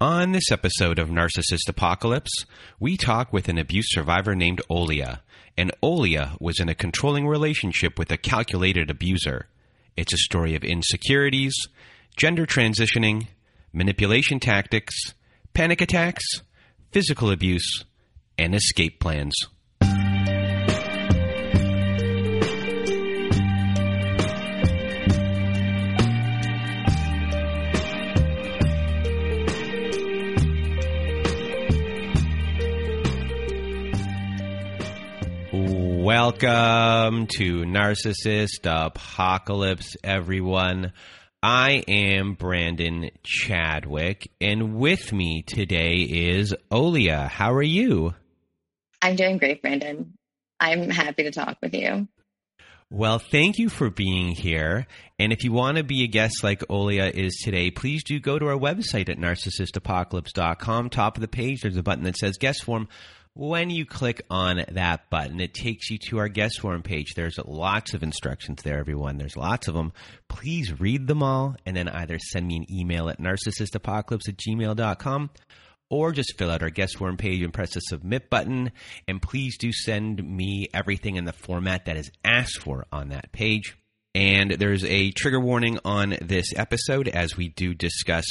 On this episode of Narcissist Apocalypse, we talk with an abuse survivor named Olia, and Olia was in a controlling relationship with a calculated abuser. It's a story of insecurities, gender transitioning, manipulation tactics, panic attacks, physical abuse, and escape plans. Welcome to Narcissist Apocalypse, everyone. I am Brandon Chadwick, and with me today is Olia. How are you? I'm doing great, Brandon. I'm happy to talk with you. Well, thank you for being here. And if you want to be a guest like Olia is today, please do go to our website at NarcissistApocalypse.com. Top of the page, there's a button that says Guest Form. When you click on that button, it takes you to our guest form page. There's lots of instructions there, everyone. There's lots of them. Please read them all and then either send me an email at narcissistapocalypse@gmail.com or just fill out our guest form page and press the submit button. And please do send me everything in the format that is asked for on that page. And there's a trigger warning on this episode as we do discuss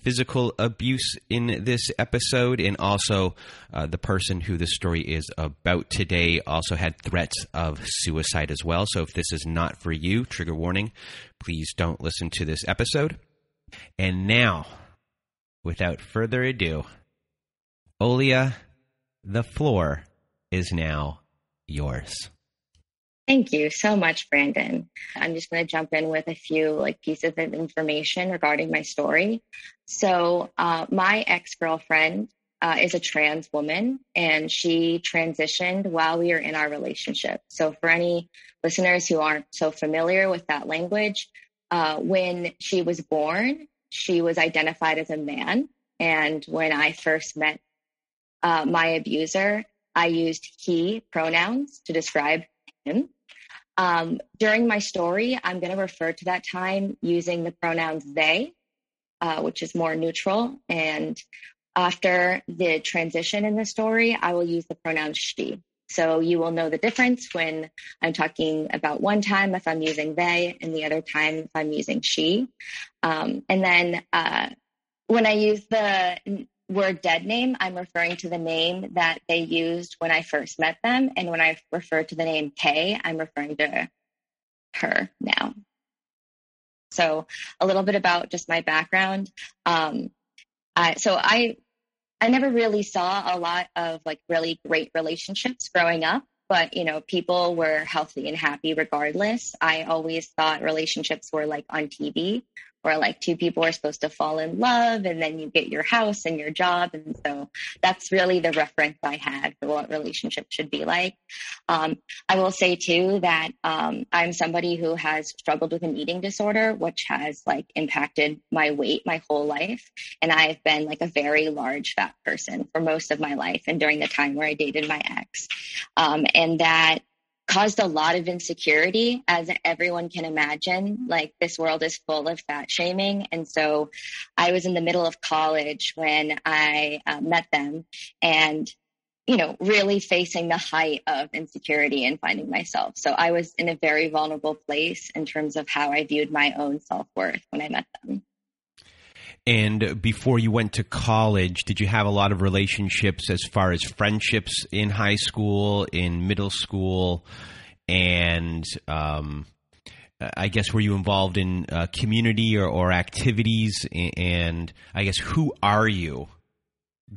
physical abuse in this episode. And also the person who this story is about today also had threats of suicide as well. So if this is not for you, trigger warning, please don't listen to this episode. And now, without further ado, Olia, the floor is now yours. Thank you so much, Brandon. I'm just going to jump in with a few pieces of information regarding my story. So my ex-girlfriend is a trans woman, and she transitioned while we were in our relationship. So for any listeners who aren't so familiar with that language, when she was born, she was identified as a man. And when I first met my abuser, I used he pronouns to describe him. During my story, I'm going to refer to that time using the pronouns they, which is more neutral. And after the transition in the story, I will use the pronoun she. So you will know the difference when I'm talking about one time if I'm using they and the other time if I'm using she. And then when I use the word dead name, I'm referring to the name that they used when I first met them. And when I refer to the name Kay, I'm referring to her now. So a little bit about just my background. So I never really saw a lot of really great relationships growing up, but people were healthy and happy regardless. I always thought relationships were on TV, where two people are supposed to fall in love and then you get your house and your job. And so that's really the reference I had for what relationships should be like. I will say too that I'm somebody who has struggled with an eating disorder, which has impacted my weight my whole life. And I've been a very large fat person for most of my life and during the time where I dated my ex. And that caused a lot of insecurity, as everyone can imagine. This world is full of fat shaming. And so I was in the middle of college when I met them and, really facing the height of insecurity and finding myself. So I was in a very vulnerable place in terms of how I viewed my own self-worth when I met them. And before you went to college, did you have a lot of relationships as far as friendships in high school, in middle school, and I guess were you involved in community or activities? And I guess who are you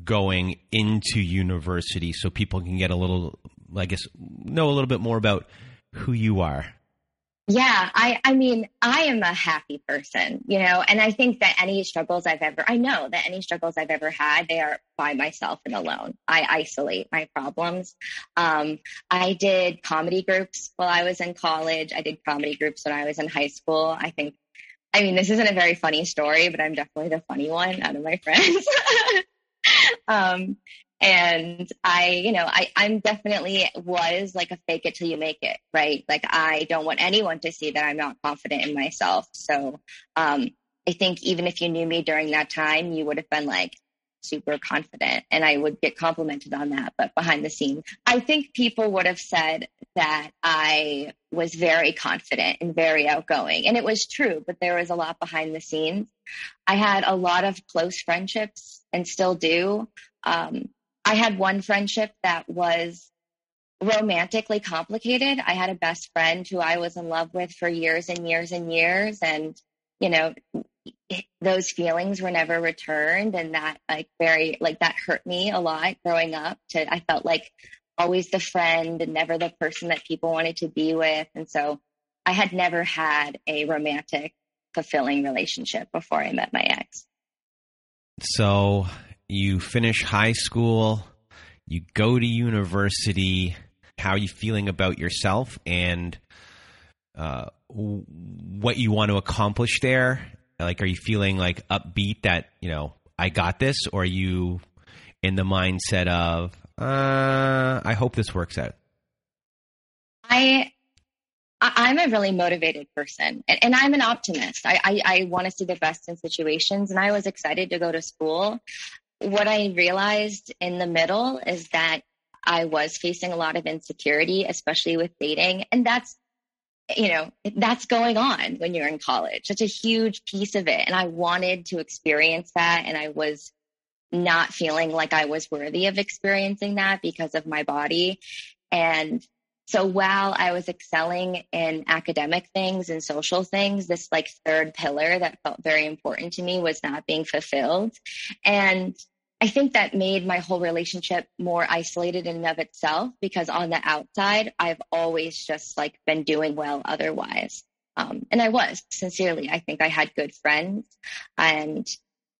going into university so people can get a little, I guess, know a little bit more about who you are? Yeah, I mean, I am a happy person, you know, and I think that any struggles I've ever, I know that any struggles I've ever had, they are by myself and alone. I isolate my problems. I did comedy groups while I was in college. I did comedy groups when I was in high school. I think, I mean, this isn't a very funny story, but I'm definitely the funny one out of my friends. And I'm definitely was like a fake it till you make it, right? Like I don't want anyone to see that I'm not confident in myself. So I think even if you knew me during that time, you would have been like super confident, and I would get complimented on that. But behind the scenes, I think people would have said that I was very confident and very outgoing. And it was true, but there was a lot behind the scenes. I had a lot of close friendships and still do. I had one friendship that was romantically complicated. I had a best friend who I was in love with for years and years and years. And, you know, those feelings were never returned. And that that hurt me a lot growing up. I felt like always the friend and never the person that people wanted to be with. And so I had never had a romantic, fulfilling relationship before I met my ex. So you finish high school, you go to university. How are you feeling about yourself and what you want to accomplish there? Like, are you feeling like upbeat that, you know, I got this? Or are you in the mindset of, I hope this works out? I'm a really motivated person, and I'm an optimist. I want to see the best in situations, and I was excited to go to school. What I realized in the middle is that I was facing a lot of insecurity, especially with dating. And that's going on when you're in college. That's a huge piece of it. And I wanted to experience that. And I was not feeling like I was worthy of experiencing that because of my body. And so while I was excelling in academic things and social things, this like third pillar that felt very important to me was not being fulfilled. And I think that made my whole relationship more isolated in and of itself, because on the outside, I've always just like been doing well otherwise. And I was sincerely, I think I had good friends, and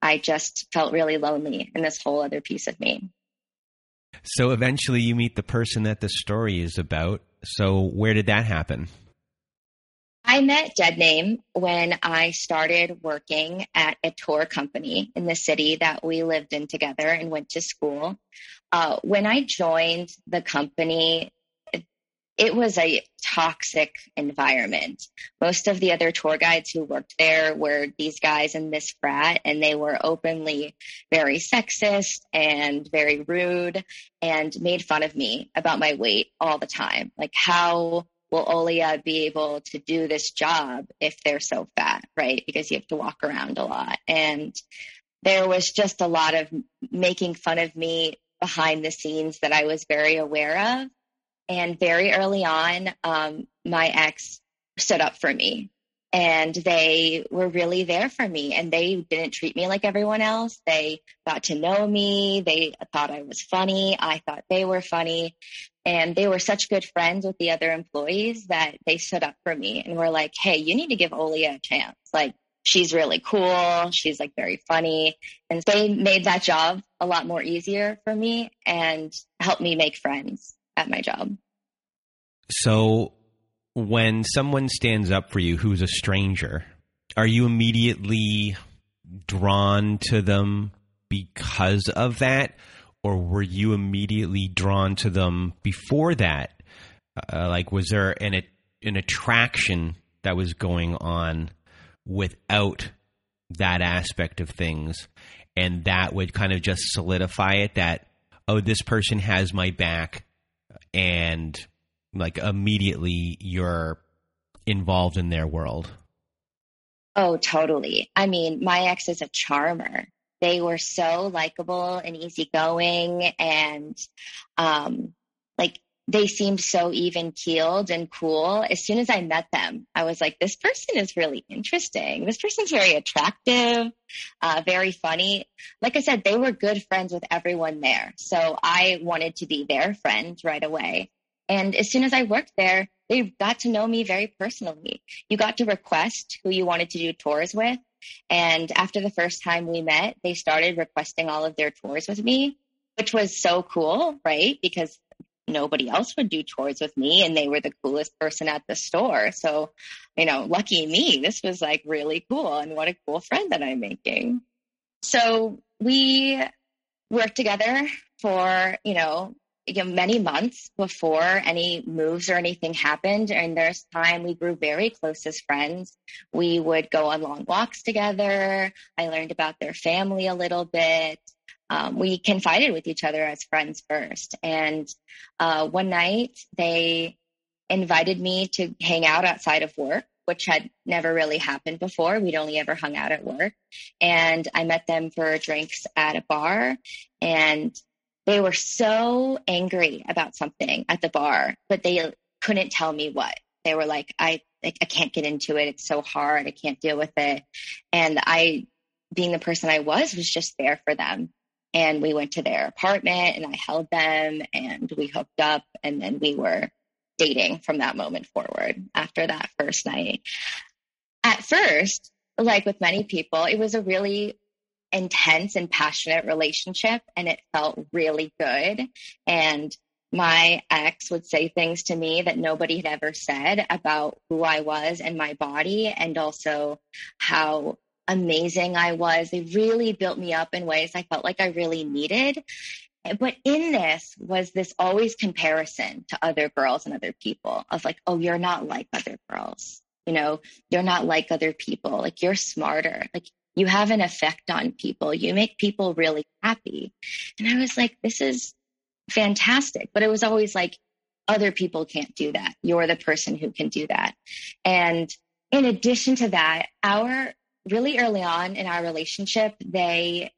I just felt really lonely in this whole other piece of me. So eventually you meet the person that the story is about. So where did that happen? I met Dead Name when I started working at a tour company in the city that we lived in together and went to school. When I joined the company, it was a toxic environment. Most of the other tour guides who worked there were these guys in this frat, and they were openly very sexist and very rude and made fun of me about my weight all the time. Like, how will Olia be able to do this job if they're so fat, right? Because you have to walk around a lot. And there was just a lot of making fun of me behind the scenes that I was very aware of. And very early on, my ex stood up for me, and they were really there for me, and they didn't treat me like everyone else. They got to know me. They thought I was funny. I thought they were funny, and they were such good friends with the other employees that they stood up for me and were like, hey, you need to give Olia a chance. Like, she's really cool. She's like very funny. And they made that job a lot more easier for me and helped me make friends at my job. So when someone stands up for you who's a stranger, are you immediately drawn to them because of that? Or were you immediately drawn to them before that? Like, was there an attraction that was going on without that aspect of things? And that would kind of just solidify it that, oh, this person has my back. And like immediately you're involved in their world. Oh, totally. I mean, my ex is a charmer. They were so likable and easygoing, and like they seemed so even keeled and cool. As soon as I met them, I was like, this person is really interesting. This person's very attractive, very funny. Like I said, they were good friends with everyone there. So I wanted to be their friend right away. And as soon as I worked there, they got to know me very personally. You got to request who you wanted to do tours with. And after the first time we met, they started requesting all of their tours with me, which was so cool, right? Because nobody else would do tours with me, and they were the coolest person at the store. So, you know, lucky me, this was like really cool. And what a cool friend that I'm making. So we worked together for, many months before any moves or anything happened. And there's time we grew very close as friends. We would go on long walks together. I learned about their family a little bit. We confided with each other as friends first. And one night they invited me to hang out outside of work, which had never really happened before. We'd only ever hung out at work. And I met them for drinks at a bar, and they were so angry about something at the bar, but they couldn't tell me what. They were like, I can't get into it. It's so hard. I can't deal with it. And I, being the person I was just there for them. And we went to their apartment, and I held them, and we hooked up, and then we were dating from that moment forward after that first night. At first, like with many people, it was a really intense and passionate relationship, and it felt really good. And my ex would say things to me that nobody had ever said about who I was and my body, and also how amazing I was. They really built me up in ways I felt like I really needed. But in this was this always comparison to other girls and other people of like, oh, you're not like other girls. You're not like other people. Like, you're smarter. Like, you have an effect on people. You make people really happy. And I was like, this is fantastic. But it was always like, other people can't do that. You're the person who can do that. And in addition to that, really early on in our relationship, they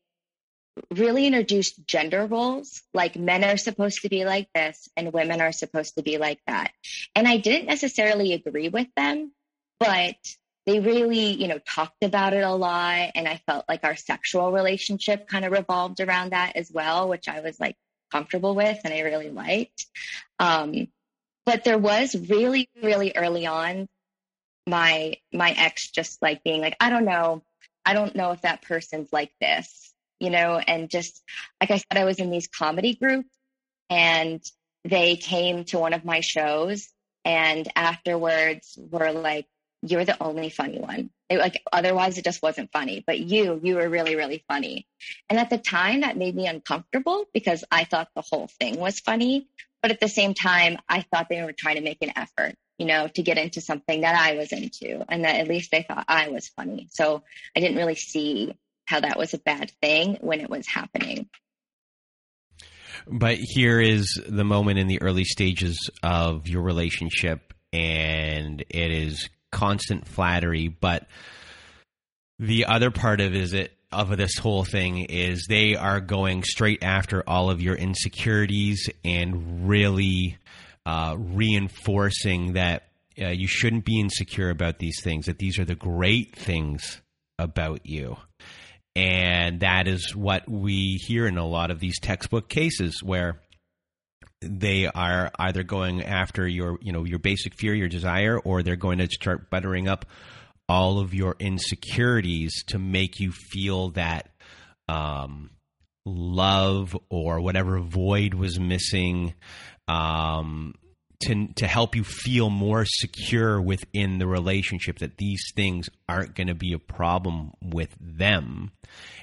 really introduced gender roles, like men are supposed to be like this and women are supposed to be like that. And I didn't necessarily agree with them, but they really, talked about it a lot. And I felt like our sexual relationship kind of revolved around that as well, which I was like comfortable with and I really liked. But there was really, really early on my ex just like being like, I don't know if that person's like this, and just, like I said, I was in these comedy groups, and they came to one of my shows, and afterwards were like, you're the only funny one. Otherwise it just wasn't funny, but you were really, really funny. And at the time that made me uncomfortable because I thought the whole thing was funny, but at the same time, I thought they were trying to make an effort, to get into something that I was into, and that at least they thought I was funny. So I didn't really see how that was a bad thing when it was happening. But here is the moment in the early stages of your relationship, and it is constant flattery. But the other part of this whole thing is they are going straight after all of your insecurities and really reinforcing that you shouldn't be insecure about these things, that these are the great things about you. And that is what we hear in a lot of these textbook cases, where they are either going after your basic fear, your desire, or they're going to start buttering up all of your insecurities to make you feel that love or whatever void was missing, to help you feel more secure within the relationship, that these things aren't going to be a problem with them,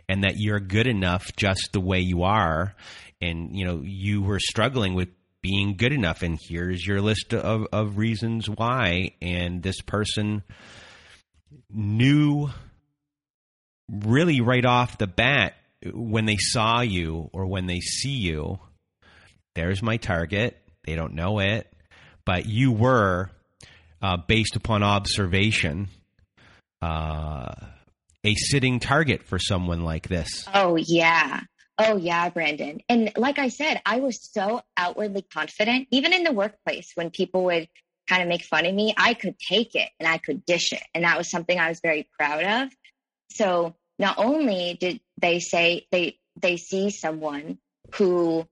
and that you're good enough just the way you are. And, you were struggling with being good enough, and here's your list of reasons why. And this person knew really right off the bat, when they saw you or when they see you, there's my target. They don't know it, but you were, based upon observation, a sitting target for someone like this. Oh, yeah, Brandon. And like I said, I was so outwardly confident, even in the workplace, when people would kind of make fun of me, I could take it and I could dish it. And that was something I was very proud of. So not only did they say they see someone who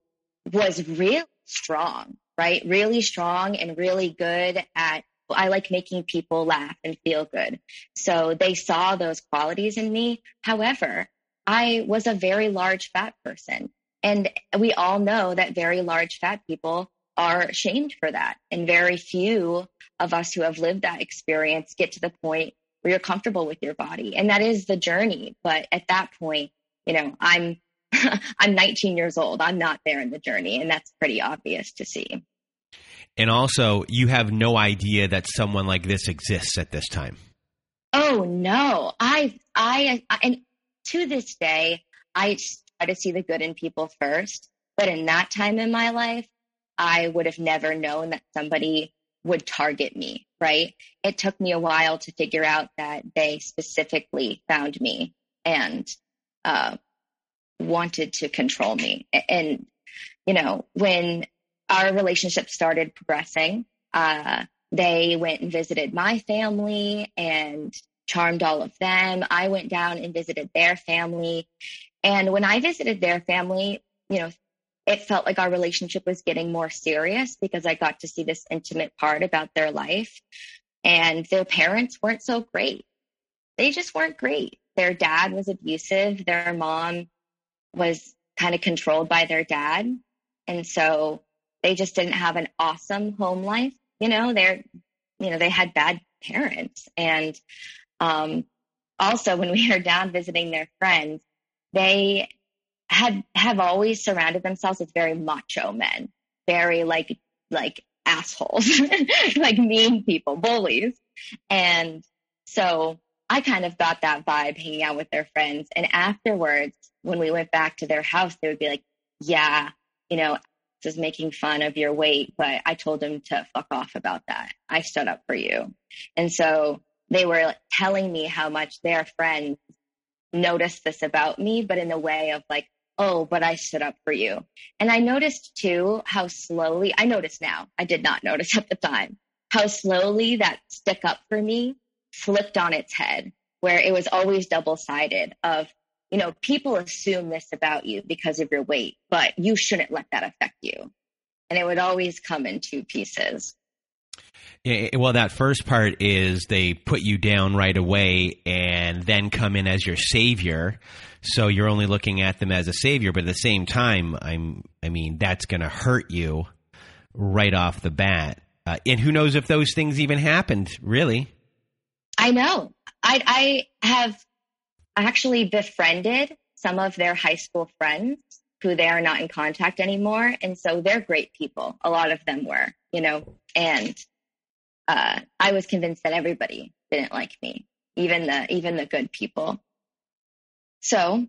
was really strong, right? Really strong and really good at, I like making people laugh and feel good. So they saw those qualities in me. However, I was a very large fat person. And we all know that very large fat people are shamed for that. And very few of us who have lived that experience get to the point where you're comfortable with your body. And that is the journey. But at that point, you know, I'm 19 years old. I'm not there in the journey. And that's pretty obvious to see. And also, you have no idea that someone like this exists at this time. Oh, no. I and to this day, I try to see the good in people first. But in that time in my life, I would have never known that somebody would target me, right? It took me a while to figure out that they specifically found me and wanted to control me. And, you know, when our relationship started progressing, they went and visited my family and charmed all of them. I went down and visited their family. And when I visited their family, you know, it felt like our relationship was getting more serious because I got to see this intimate part about their life. And their parents weren't so great. They just weren't great. Their dad was abusive. Their mom was kind of controlled by their dad. And so they just didn't have an awesome home life. You know, they had bad parents. And also when we were down visiting their friends, they have always surrounded themselves with very macho men, very like assholes, like mean people, bullies. And so I kind of got that vibe hanging out with their friends. And afterwards, when we went back to their house, they would be like, yeah, you know, this is making fun of your weight, but I told him to fuck off about that. I stood up for you. And so they were like, telling me how much their friends noticed this about me, but in the way of like, oh, but I stood up for you. And I noticed too how slowly, I notice now, I did not notice at the time, how slowly that stick up for me flipped on its head, where it was always double-sided of, you know, people assume this about you because of your weight, but you shouldn't let that affect you. And it would always come in two pieces. Yeah, well, that first part is they put you down right away and then come in as your savior. So you're only looking at them as a savior, but at the same time, I mean, that's going to hurt you right off the bat. And who knows if those things even happened, really? I know. I have actually befriended some of their high school friends who they are not in contact anymore. And so they're great people. A lot of them were, you know, and I was convinced that everybody didn't like me, even the good people. So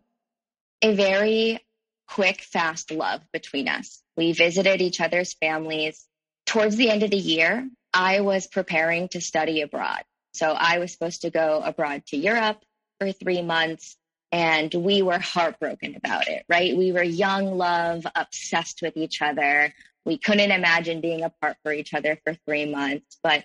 a very quick, fast love between us. We visited each other's families. Towards the end of the year, I was preparing to study abroad. So I was supposed to go abroad to Europe for 3 months, and we were heartbroken about it, right? We were young love, obsessed with each other. We couldn't imagine being apart for each other for 3 months, but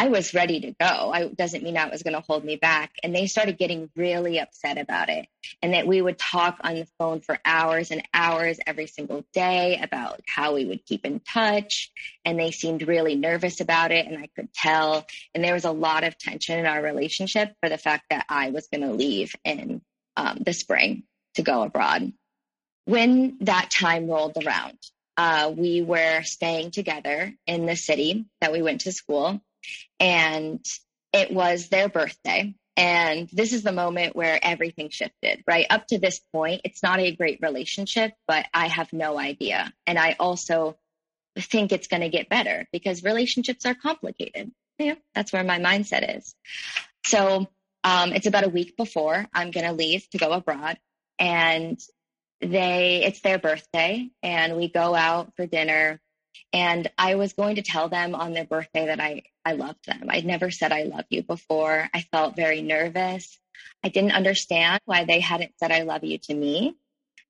I was ready to go. It doesn't mean that was going to hold me back. And they started getting really upset about it, and that we would talk on the phone for hours and hours every single day about how we would keep in touch. And they seemed really nervous about it, and I could tell. And there was a lot of tension in our relationship for the fact that I was going to leave in the spring to go abroad. When that time rolled around, we were staying together in the city that we went to school. And it was their birthday. And this is the moment where everything shifted, right? Up to this point, it's not a great relationship, but I have no idea. And I also think it's going to get better because relationships are complicated. Yeah, that's where my mindset is. So it's about a week before I'm going to leave to go abroad. And it's their birthday. And we go out for dinner. And I was going to tell them on their birthday that I loved them. I'd never said I love you before. I felt very nervous. I didn't understand why they hadn't said I love you to me.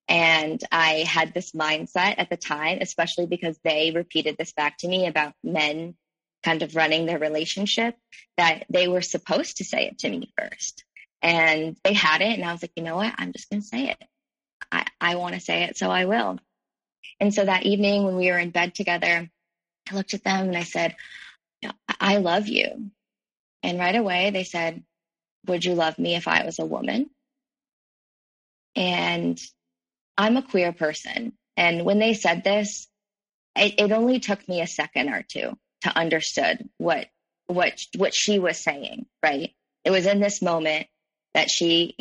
And I had this mindset at the time, especially because they repeated this back to me about men kind of running their relationship, that they were supposed to say it to me first. And they hadn't. And I was like, you know what? I'm just going to say it. I want to say it, so I will. And so that evening when we were in bed together, I looked at them and I said, I love you. And right away they said, would you love me if I was a woman? And I'm a queer person. And when they said this, it only took me a second or two to understand what she was saying, right? It was in this moment that she,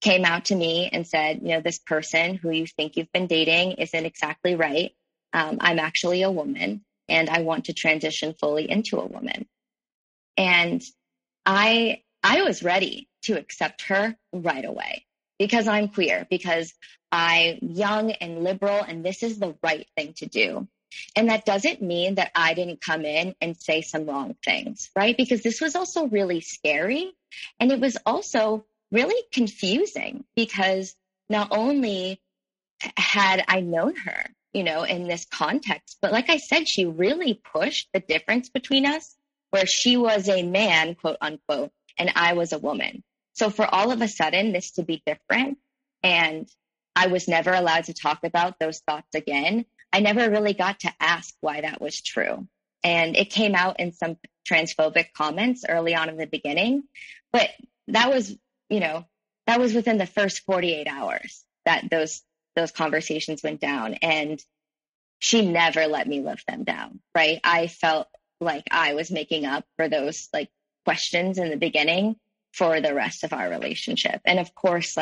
came out to me and said, this person who you think you've been dating isn't exactly right. I'm actually a woman and I want to transition fully into a woman. And I was ready to accept her right away because I'm queer, because I'm young and liberal, and this is the right thing to do. And that doesn't mean that I didn't come in and say some wrong things, right? Because this was also really scary. And it was also really confusing because not only had I known her, in this context, but like I said, she really pushed the difference between us where she was a man, quote unquote, and I was a woman. So for all of a sudden this to be different, and I was never allowed to talk about those thoughts again. I never really got to ask why that was true. And it came out in some transphobic comments early on in the beginning, but that was, that was within the first 48 hours that those conversations went down, and she never let me live them down. Right. I felt like I was making up for those questions in the beginning for the rest of our relationship. And of course,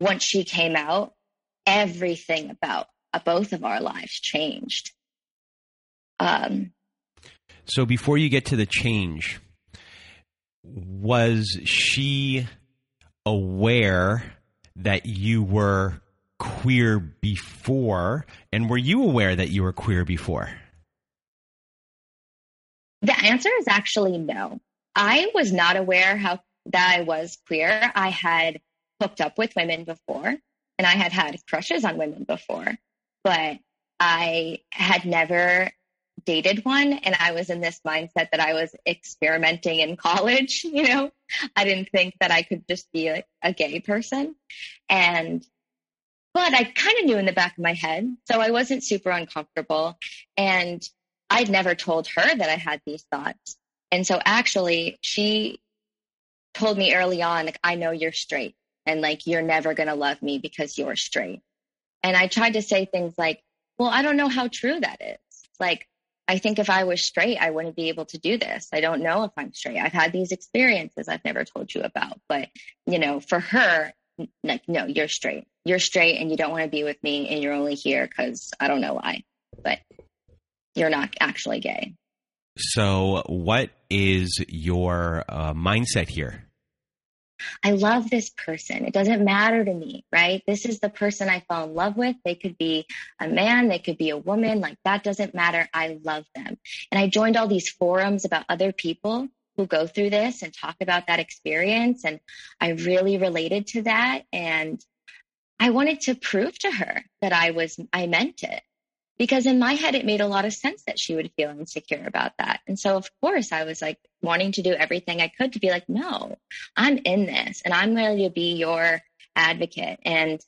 once she came out, everything about both of our lives changed. So before you get to the change, was she aware that you were queer before? And were you aware that you were queer before? The answer is actually no. I was not aware that I was queer. I had hooked up with women before, and I had had crushes on women before, but I had never dated one. And I was in this mindset that I was experimenting in college. I didn't think that I could just be a gay person. But I kind of knew in the back of my head, so I wasn't super uncomfortable. And I'd never told her that I had these thoughts. And so actually she told me early on, I know you're straight, and you're never going to love me because you're straight. And I tried to say things like, well, I don't know how true that is. I think if I was straight, I wouldn't be able to do this. I don't know if I'm straight. I've had these experiences I've never told you about. But, for her, no, you're straight. You're straight and you don't want to be with me, and you're only here because I don't know why, but you're not actually gay. So what is your mindset here? I love this person. It doesn't matter to me, right? This is the person I fell in love with. They could be a man, they could be a woman. That doesn't matter. I love them. And I joined all these forums about other people who go through this and talk about that experience. And I really related to that. And I wanted to prove to her that I meant it, because in my head, it made a lot of sense that she would feel insecure about that. And so, of course, I was wanting to do everything I could to be no, I'm in this and I'm going to be your advocate. And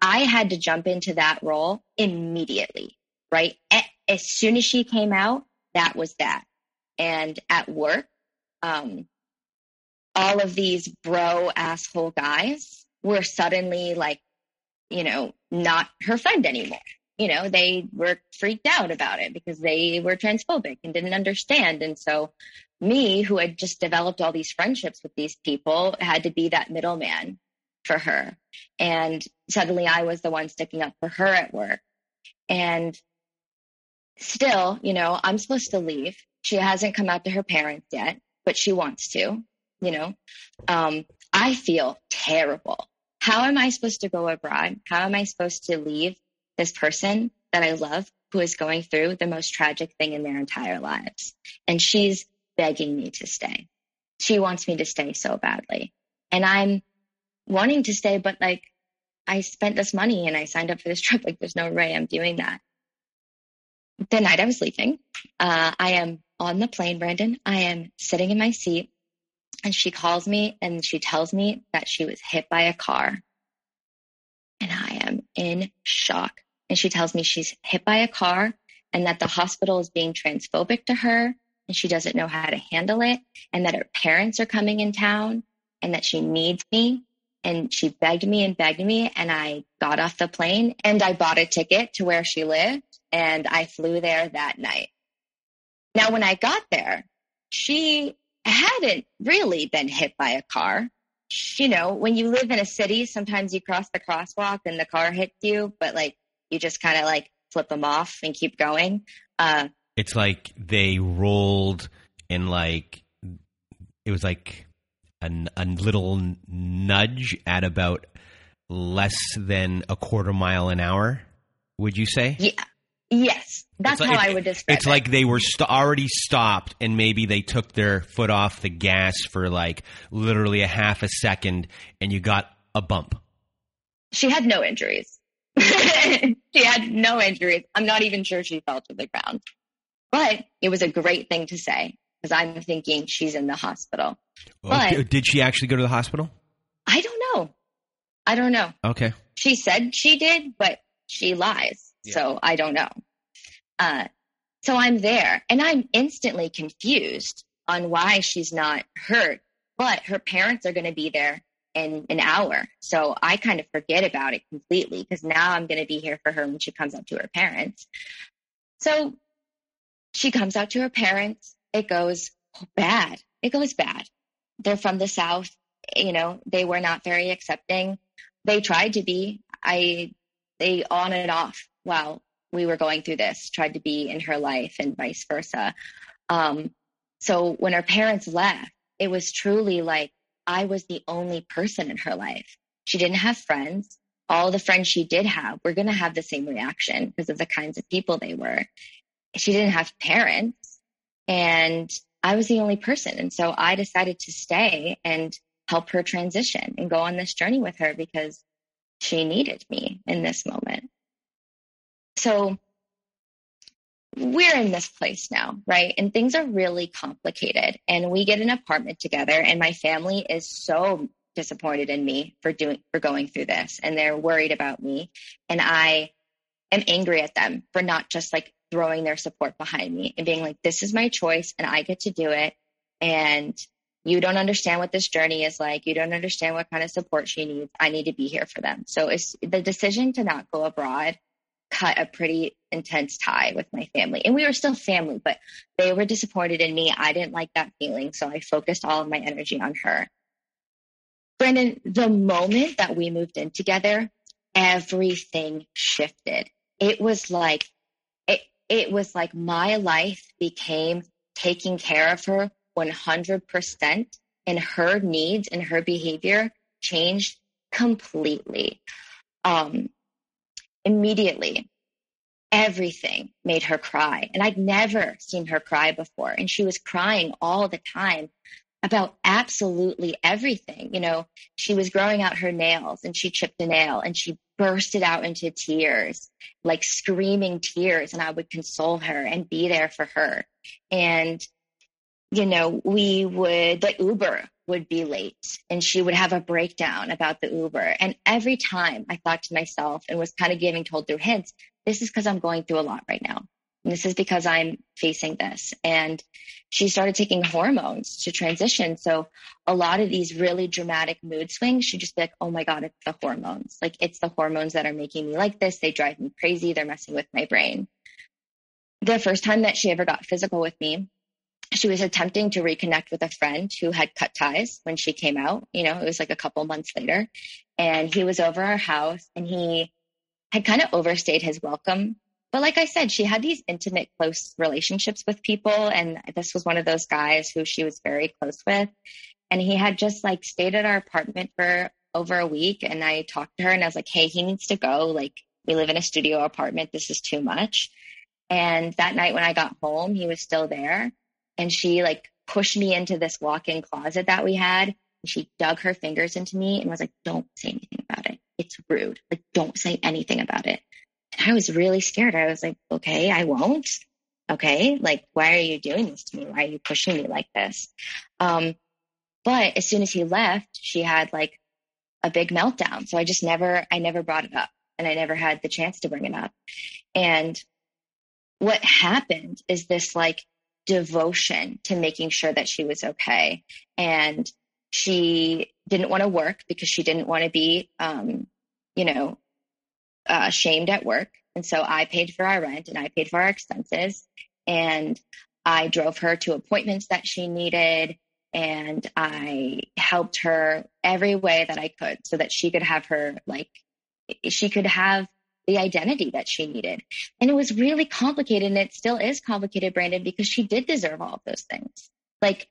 I had to jump into that role immediately, right? As soon as she came out, that was that. And at work, all of these bro asshole guys were suddenly not her friend anymore. They were freaked out about it because they were transphobic and didn't understand. And so me, who had just developed all these friendships with these people, had to be that middleman for her. And suddenly I was the one sticking up for her at work. And still, I'm supposed to leave. She hasn't come out to her parents yet, but she wants to, I feel terrible. How am I supposed to go abroad? How am I supposed to leave this person that I love who is going through the most tragic thing in their entire lives. And she's begging me to stay. She wants me to stay so badly. And I'm wanting to stay, but like, I spent this money and I signed up for this trip. Like, there's no way I'm doing that. The night I was leaving, I am on the plane, Brandon. I am sitting in my seat and she calls me and she tells me that she was hit by a car. And I am in shock. And she tells me she's hit by a car and that the hospital is being transphobic to her and she doesn't know how to handle it and that her parents are coming in town and that she needs me. And she begged me and begged me, and I got off the plane and I bought a ticket to where she lived and I flew there that night. Now, when I got there, she hadn't really been hit by a car. You know, when you live in a city, sometimes you cross the crosswalk and the car hits you, but like you just kind of like flip them off and keep going. It's like they rolled and like it was like a little nudge at about less than a quarter mile an hour, would you say? Yeah. Yes. That's like, how I would describe it. It's like they were already stopped and maybe they took their foot off the gas for like literally a half a second and you got a bump. She had no injuries. She had no injuries. I'm not even sure she fell to the ground. But it was a great thing to say. Because I'm thinking she's in the hospital. Well, but did she actually go to the hospital? I don't know. I don't know. Okay. She said she did, but she lies. Yeah. So I don't know. So I'm there and I'm instantly confused on why she's not hurt, but her parents are going to be there in an hour. So I kind of forget about it completely because now I'm going to be here for her when she comes out to her parents. So she comes out to her parents. It goes bad. It goes bad. They're from the South. You know, they were not very accepting. They tried to be. They on and off while we were going through this, tried to be in her life and vice versa. So when her parents left, it was truly like I was the only person in her life. She didn't have friends. All the friends she did have were going to have the same reaction because of the kinds of people they were. She didn't have parents. And I was the only person. And so I decided to stay and help her transition and go on this journey with her because she needed me in this moment. So we're in this place now, right? And things are really complicated. And we get an apartment together and my family is so disappointed in me for going through this. And they're worried about me. And I am angry at them for not just like throwing their support behind me and being like, this is my choice and I get to do it. And you don't understand what this journey is like. You don't understand what kind of support she needs. I need to be here for them. So it's the decision to not go abroad cut a pretty intense tie with my family. And we were still family, but they were disappointed in me. I didn't like that feeling. So I focused all of my energy on her. Brandon, the moment that we moved in together, everything shifted. It was like my life became taking care of her 100% and her needs and her behavior changed completely. Immediately, everything made her cry. And I'd never seen her cry before. And she was crying all the time about absolutely everything. You know, she was growing out her nails and she chipped a nail and she bursted out into tears, like screaming tears. And I would console her and be there for her. And, you know, the Uber would be late and she would have a breakdown about the Uber. And every time I thought to myself and was kind of told through hints, this is because I'm going through a lot right now. And this is because I'm facing this. And she started taking hormones to transition. So a lot of these really dramatic mood swings, she'd just be like, oh my God, it's the hormones. Like it's the hormones that are making me like this. They drive me crazy. They're messing with my brain. The first time that she ever got physical with me, she was attempting to reconnect with a friend who had cut ties when she came out. You know, it was like a couple months later. And he was over our house and he had kind of overstayed his welcome. But like I said, she had these intimate, close relationships with people. And this was one of those guys who she was very close with. And he had just like stayed at our apartment for over a week. And I talked to her and I was like, hey, he needs to go. Like we live in a studio apartment. This is too much. And that night when I got home, he was still there. And she like pushed me into this walk-in closet that we had. And she dug her fingers into me and was like, don't say anything about it. It's rude. Like, don't say anything about it. And I was really scared. I was like, okay, I won't. Okay. Like, why are you doing this to me? Why are you pushing me like this? But as soon as he left, she had like a big meltdown. So I never brought it up, and I never had the chance to bring it up. And what happened is this like devotion to making sure that she was okay. And she didn't want to work because she didn't want to be, shamed at work. And so I paid for our rent and I paid for our expenses, and I drove her to appointments that she needed. And I helped her every way that I could so that she could have her, like, she could have the identity that she needed. And it was really complicated, and it still is complicated, Brandon, because she did deserve all of those things. Like,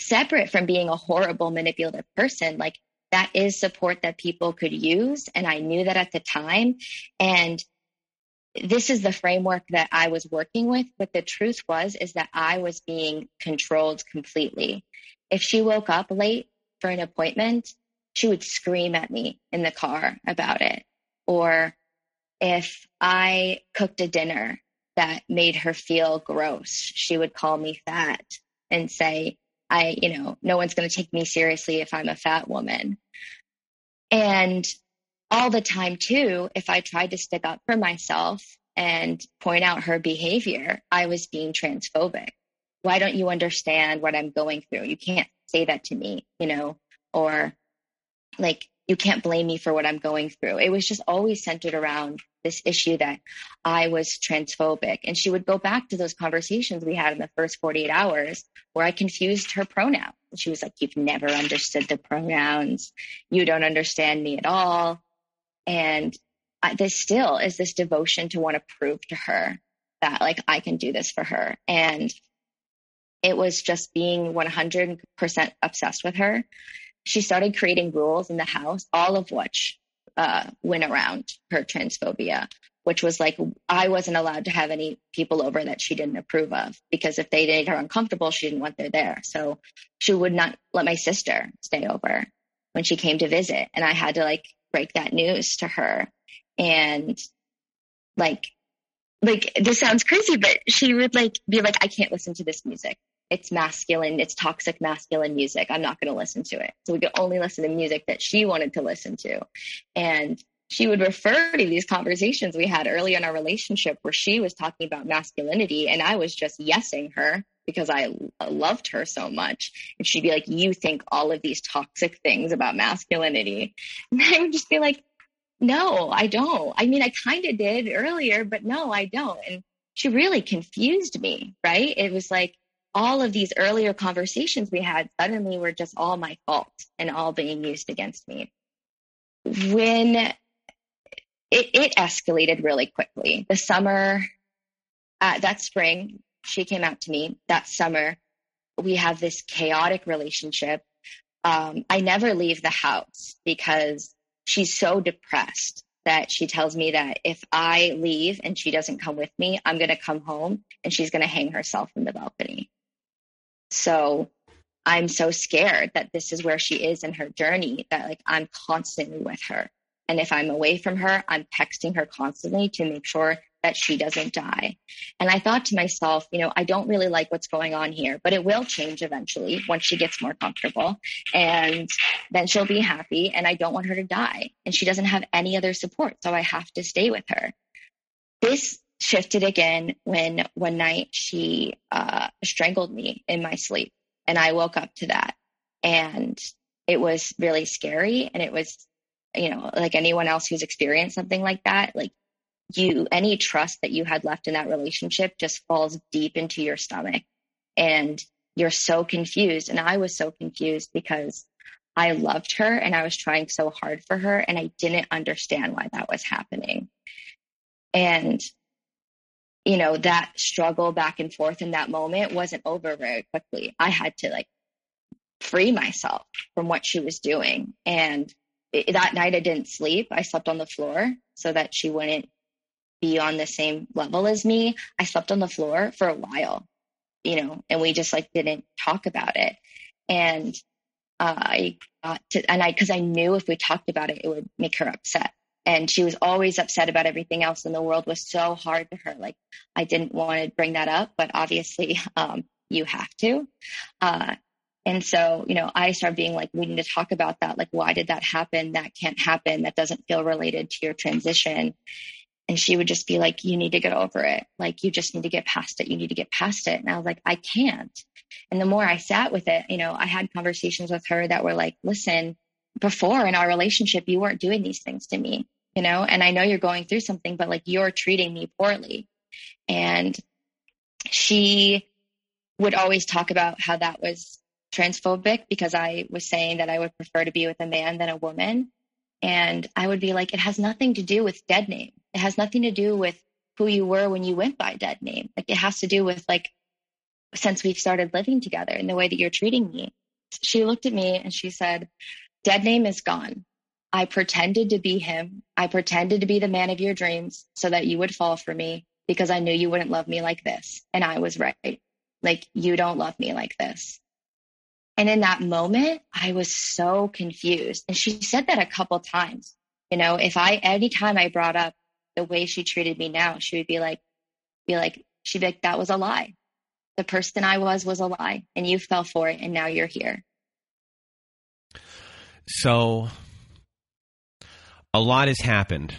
separate from being a horrible, manipulative person, like, that is support that people could use. And I knew that at the time. And this is the framework that I was working with. But the truth is that I was being controlled completely. If she woke up late for an appointment, she would scream at me in the car about it. Or if I cooked a dinner that made her feel gross, she would call me fat and say, no one's going to take me seriously if I'm a fat woman. And all the time too, if I tried to stick up for myself and point out her behavior, I was being transphobic. Why don't you understand what I'm going through? You can't say that to me, or like, you can't blame me for what I'm going through. It was just always centered around this issue that I was transphobic. And she would go back to those conversations we had in the first 48 hours where I confused her pronouns. She was like, you've never understood the pronouns. You don't understand me at all. And this still is this devotion to want to prove to her that like I can do this for her. And it was just being 100% obsessed with her. She started creating rules in the house, all of which went around her transphobia, which was like, I wasn't allowed to have any people over that she didn't approve of, because if they made her uncomfortable, she didn't want them there. So she would not let my sister stay over when she came to visit. And I had to like break that news to her. And like this sounds crazy, but she would like be like, I can't listen to this music. It's masculine. It's toxic masculine music. I'm not going to listen to it. So we could only listen to music that she wanted to listen to. And she would refer to these conversations we had early in our relationship where she was talking about masculinity and I was just yesing her because I loved her so much. And she'd be like, you think all of these toxic things about masculinity. And I would just be like, no, I don't. I mean, I kind of did earlier, but no, I don't. And she really confused me, right? It was like, all of these earlier conversations we had suddenly were just all my fault and all being used against me. When it escalated really quickly, the summer, that spring, she came out to me. That summer, we have this chaotic relationship. I never leave the house because she's so depressed that she tells me that if I leave and she doesn't come with me, I'm going to come home and she's going to hang herself from the balcony. So I'm so scared that this is where she is in her journey, that like I'm constantly with her. And if I'm away from her, I'm texting her constantly to make sure that she doesn't die. And I thought to myself, I don't really like what's going on here, but it will change eventually once she gets more comfortable, and then she'll be happy. And I don't want her to die. And she doesn't have any other support. So I have to stay with her. This shifted again when one night she strangled me in my sleep, and I woke up to that. And it was really scary. And it was, like anyone else who's experienced something like that, like any trust that you had left in that relationship just falls deep into your stomach, and you're so confused. And I was so confused because I loved her and I was trying so hard for her, and I didn't understand why that was happening. And that struggle back and forth in that moment wasn't over very quickly. I had to like free myself from what she was doing. And that night I didn't sleep. I slept on the floor so that she wouldn't be on the same level as me, I slept on the floor for a while, you know, and we just like didn't talk about it. And because I knew if we talked about it, it would make her upset. And she was always upset about everything else in the world, was so hard to her. Like, I didn't want to bring that up, but obviously you have to. And so, you know, I started being like, we need to talk about that. Like, why did that happen? That can't happen. That doesn't feel related to your transition. And she would just be like, you need to get over it. Like, you just need to get past it. You need to get past it. And I was like, I can't. And the more I sat with it, you know, I had conversations with her that were like, listen, before in our relationship, you weren't doing these things to me, you know, and I know you're going through something, but like, you're treating me poorly. And she would always talk about how that was transphobic because I was saying that I would prefer to be with a man than a woman. And I would be like, it has nothing to do with dead name. It has nothing to do with who you were when you went by dead name. Like, it has to do with like, since we've started living together and the way that you're treating me. She looked at me and she said, dead name is gone. I pretended to be him. I pretended to be the man of your dreams so that you would fall for me because I knew you wouldn't love me like this. And I was right. Like, you don't love me like this. And in that moment, I was so confused. And she said that a couple times, you know, anytime I brought up the way she treated me now, she would be like, that was a lie. The person I was a lie, and you fell for it. And now you're here. So a lot has happened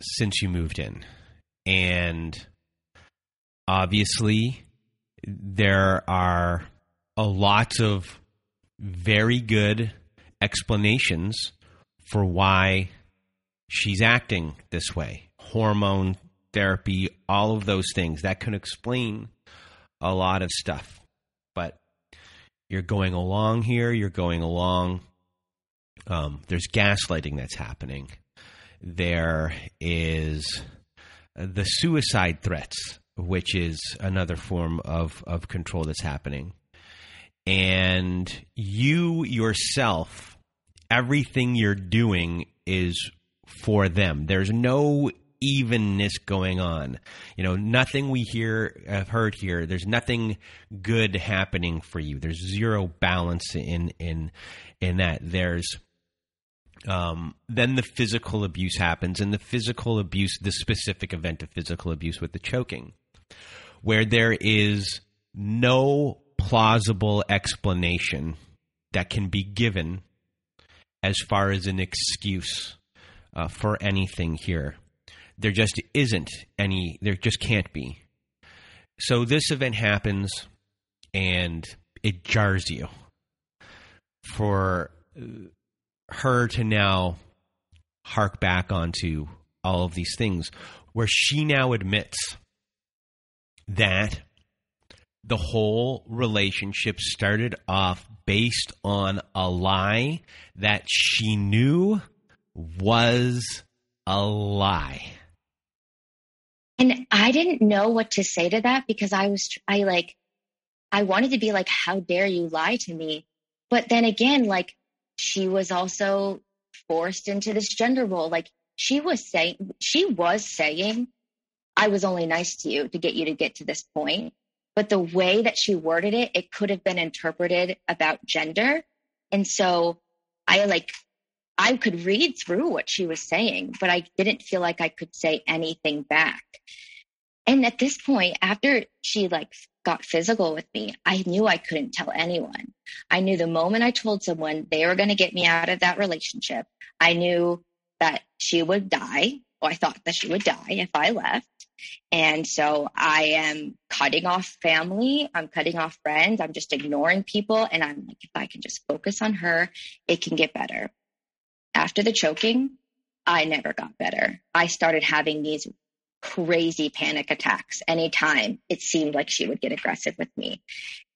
since you moved in, and obviously there are a lot of very good explanations for why she's acting this way. Hormone therapy, all of those things that can explain a lot of stuff, but you're going along here. You're going along. There's gaslighting that's happening. There is the suicide threats, which is another form of control that's happening. And you yourself, everything you're doing is for them. There's no evenness going on. You know, nothing we have heard here. There's nothing good happening for you. There's zero balance in that. There's then the physical abuse happens, and the physical abuse, the specific event of physical abuse with the choking, where there is no plausible explanation that can be given as far as an excuse for anything here. There just isn't any, there just can't be. So this event happens and it jars you for her to now hark back onto all of these things where she now admits that the whole relationship started off based on a lie that she knew was a lie. And I didn't know what to say to that because I wanted to be like, how dare you lie to me? But then again, like, she was also forced into this gender role. Like, she was saying, I was only nice to you to get you to get to this point. But the way that she worded it, it could have been interpreted about gender. And so I could read through what she was saying, but I didn't feel like I could say anything back. And at this point, after she got physical with me, I knew I couldn't tell anyone. I knew the moment I told someone, they were going to get me out of that relationship. I knew that she would die, or I thought that she would die if I left. And so I am cutting off family. I'm cutting off friends. I'm just ignoring people. And I'm like, if I can just focus on her, it can get better. After the choking, I never got better. I started having these crazy panic attacks anytime it seemed like she would get aggressive with me,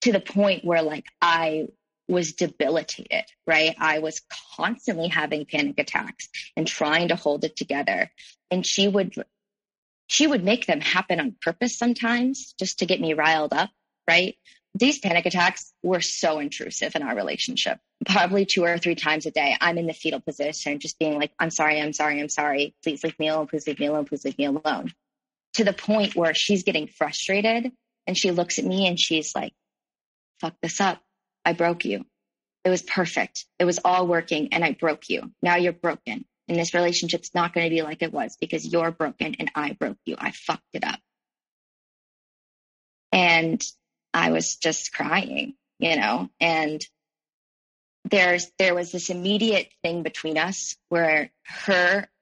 to the point where I was debilitated, right? I was constantly having panic attacks and trying to hold it together. And she would make them happen on purpose sometimes just to get me riled up, right? These panic attacks were so intrusive in our relationship. Probably 2 or 3 times a day, I'm in the fetal position, just being like, I'm sorry, I'm sorry, I'm sorry. Please leave me alone. Please leave me alone. Please leave me alone. To the point where she's getting frustrated and she looks at me and she's like, fuck this up. I broke you. It was perfect. It was all working and I broke you. Now you're broken. And this relationship's not going to be like it was because you're broken and I broke you. I fucked it up. And I was just crying, you know, and there was this immediate thing between us where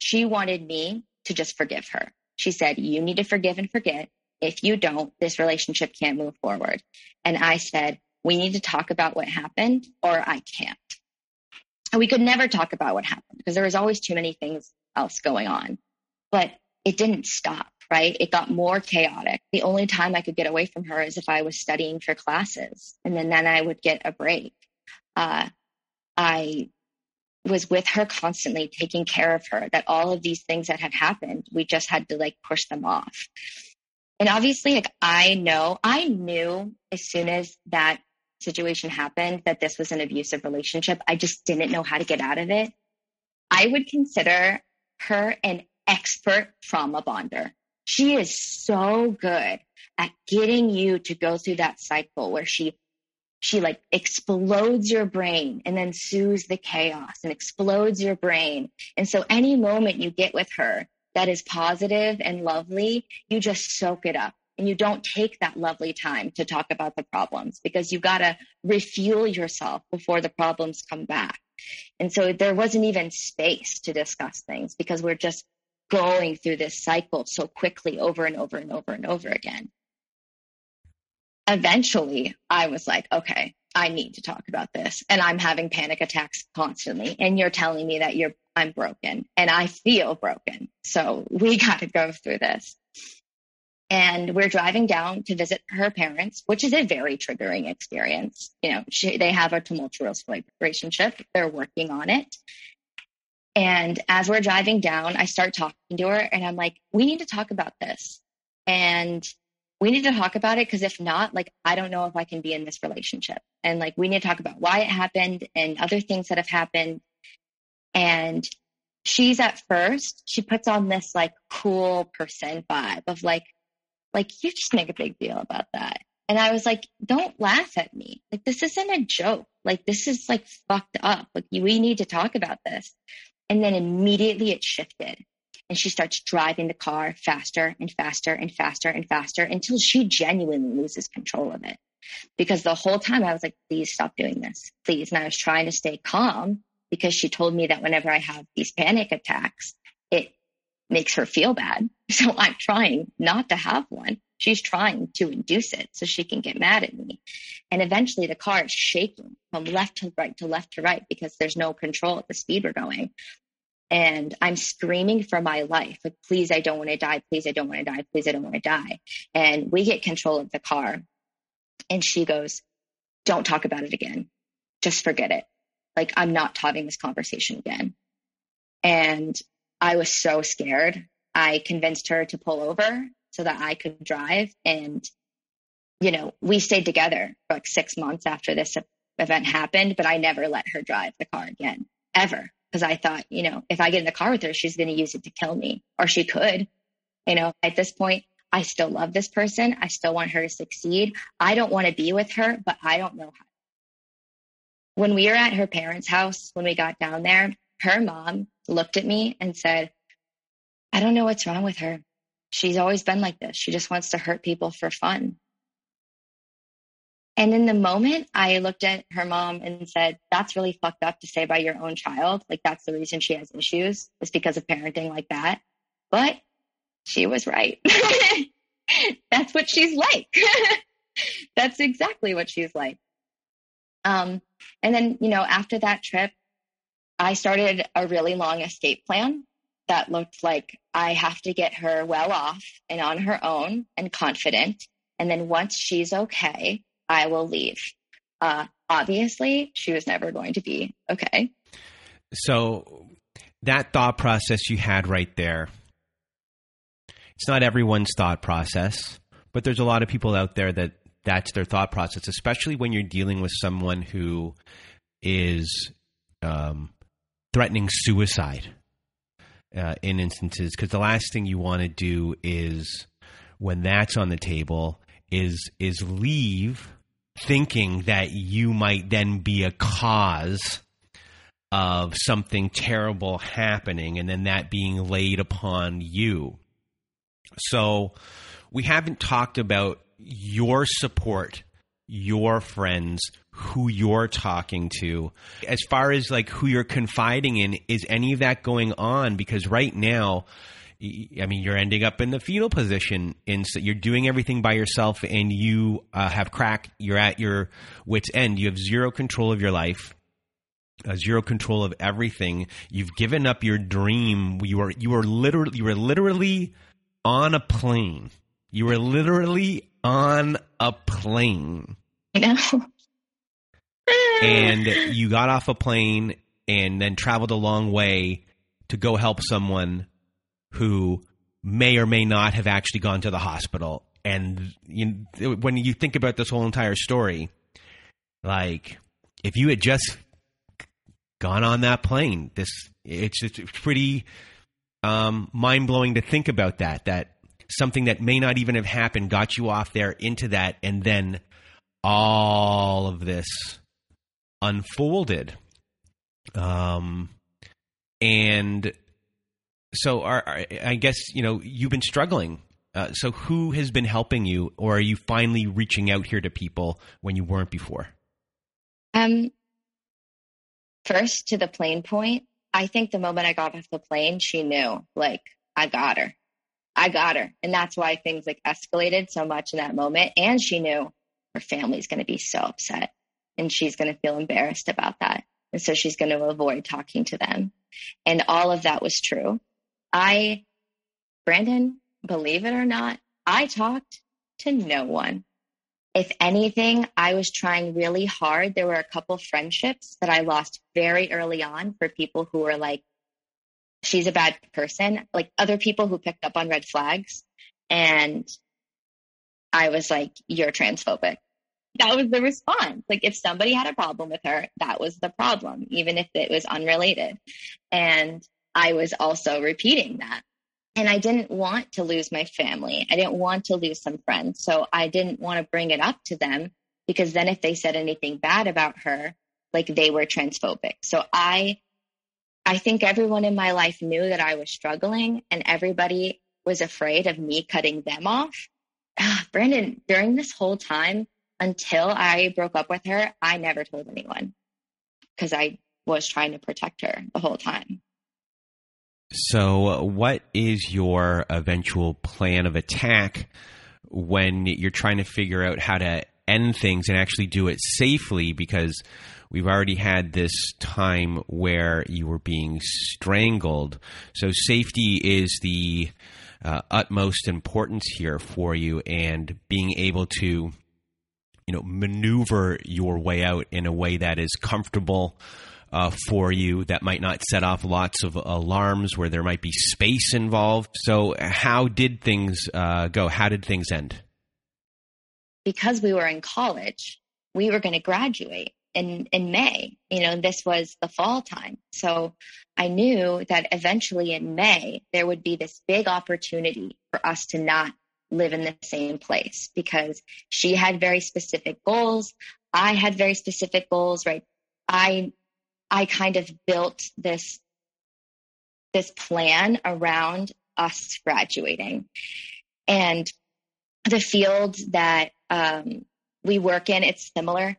she wanted me to just forgive her. She said, you need to forgive and forget. If you don't, this relationship can't move forward. And I said, we need to talk about what happened or I can't. And we could never talk about what happened because there was always too many things else going on, but it didn't stop. Right? It got more chaotic. The only time I could get away from her is if I was studying for classes, and then I would get a break. I was with her constantly, taking care of her, that all of these things that had happened, we just had to like push them off. And obviously, like I knew as soon as that situation happened that this was an abusive relationship. I just didn't know how to get out of it. I would consider her an expert trauma bonder. She is so good at getting you to go through that cycle where she like explodes your brain and then soothes the chaos and explodes your brain. And so any moment you get with her that is positive and lovely, you just soak it up and you don't take that lovely time to talk about the problems because you got to refuel yourself before the problems come back. And so there wasn't even space to discuss things because we're just going through this cycle so quickly over and over and over and over again. Eventually, I was like, okay, I need to talk about this. And I'm having panic attacks constantly. And you're telling me that I'm broken and I feel broken. So we got to go through this. And we're driving down to visit her parents, which is a very triggering experience. You know, they have a tumultuous relationship. They're working on it. And as we're driving down, I start talking to her and I'm like, we need to talk about this. And we need to talk about it because if not, like, I don't know if I can be in this relationship. And like, we need to talk about why it happened and other things that have happened. And she puts on this like cool person vibe of like, you just make a big deal about that. And I was like, don't laugh at me. Like, this isn't a joke. Like, this is like fucked up. Like, we need to talk about this. And then immediately it shifted and she starts driving the car faster and faster and faster and faster until she genuinely loses control of it. Because the whole time I was like, please stop doing this, please. And I was trying to stay calm because she told me that whenever I have these panic attacks, it makes her feel bad. So I'm trying not to have one. She's trying to induce it so she can get mad at me. And eventually the car is shaking from left to right to left to right because there's no control at the speed we're going. And I'm screaming for my life. Like, please, I don't want to die. Please, I don't want to die. Please, I don't want to die. And we get control of the car. And she goes, don't talk about it again. Just forget it. Like, I'm not having this conversation again. And I was so scared. I convinced her to pull over so that I could drive. And, you know, we stayed together for like 6 months after this event happened, but I never let her drive the car again, ever. Because I thought, you know, if I get in the car with her, she's going to use it to kill me, or she could. You know, at this point, I still love this person. I still want her to succeed. I don't want to be with her, but I don't know how. When we were at her parents' house, when we got down there, her mom looked at me and said, I don't know what's wrong with her. She's always been like this. She just wants to hurt people for fun. And in the moment, I looked at her mom and said, that's really fucked up to say by your own child. Like, that's the reason she has issues, is because of parenting like that. But she was right. That's what she's like. That's exactly what she's like. And then, you know, after that trip, I started a really long escape plan that looked like I have to get her well off and on her own and confident. And then once she's okay, I will leave. Obviously, she was never going to be okay. So that thought process you had right there, it's not everyone's thought process, but there's a lot of people out there that that's their thought process, especially when you're dealing with someone who is threatening suicide in instances, because the last thing you want to do is, when that's on the table, is leave thinking that you might then be a cause of something terrible happening, and then that being laid upon you. So we haven't talked about your support, your friends, who you're talking to. As far as like who you're confiding in, is any of that going on? Because right now, I mean, you're ending up in the fetal position. You're doing everything by yourself, and you have crack. You're at your wit's end. You have zero control of your life, zero control of everything. You've given up your dream. You were literally on a plane. You were literally on a plane. I know. And you got off a plane and then traveled a long way to go help someone who may or may not have actually gone to the hospital. And when you think about this whole entire story, like, if you had just gone on that plane, it's pretty mind-blowing to think about that something that may not even have happened got you off there into that, and then all of this unfolded. And so I guess, you've been struggling. So who has been helping you, or are you finally reaching out here to people when you weren't before? First, to the plane point, I think the moment I got off the plane, she knew, like, I got her. And that's why things like escalated so much in that moment. And she knew her family's going to be so upset, and she's going to feel embarrassed about that. And so she's going to avoid talking to them. And all of that was true. Brandon, believe it or not, I talked to no one. If anything, I was trying really hard. There were a couple friendships that I lost very early on for people who were like, she's a bad person, like other people who picked up on red flags. And I was like, you're transphobic. That was the response. Like, if somebody had a problem with her, that was the problem, even if it was unrelated. And I was also repeating that. And I didn't want to lose my family. I didn't want to lose some friends. So I didn't want to bring it up to them, because then if they said anything bad about her, like, they were transphobic. So I think everyone in my life knew that I was struggling, and everybody was afraid of me cutting them off. Brandon, during this whole time, until I broke up with her, I never told anyone, because I was trying to protect her the whole time. So what is your eventual plan of attack when you're trying to figure out how to end things and actually do it safely? Because we've already had this time where you were being strangled. So safety is the utmost importance here for you, and being able to maneuver your way out in a way that is comfortable for you, that might not set off lots of alarms, where there might be space involved. So how did things go? How did things end? Because we were in college, we were going to graduate in May. This was the fall time. So I knew that eventually in May, there would be this big opportunity for us to not live in the same place, because she had very specific goals. I had very specific goals, right? I kind of built this plan around us graduating, and the field that we work in, it's similar.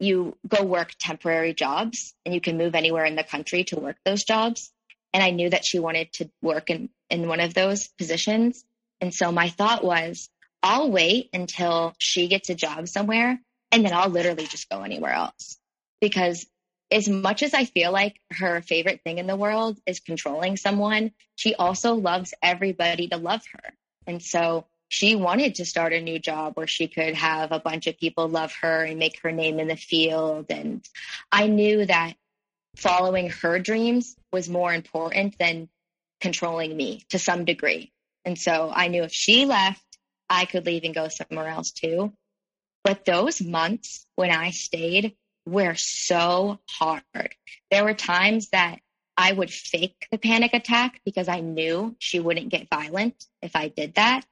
You go work temporary jobs, and you can move anywhere in the country to work those jobs. And I knew that she wanted to work in one of those positions. And so my thought was, I'll wait until she gets a job somewhere, and then I'll literally just go anywhere else. Because as much as I feel like her favorite thing in the world is controlling someone, she also loves everybody to love her. And so she wanted to start a new job where she could have a bunch of people love her and make her name in the field. And I knew that following her dreams was more important than controlling me to some degree. And so I knew if she left, I could leave and go somewhere else too. But those months when I stayed were so hard. There were times that I would fake the panic attack because I knew she wouldn't get violent if I did that.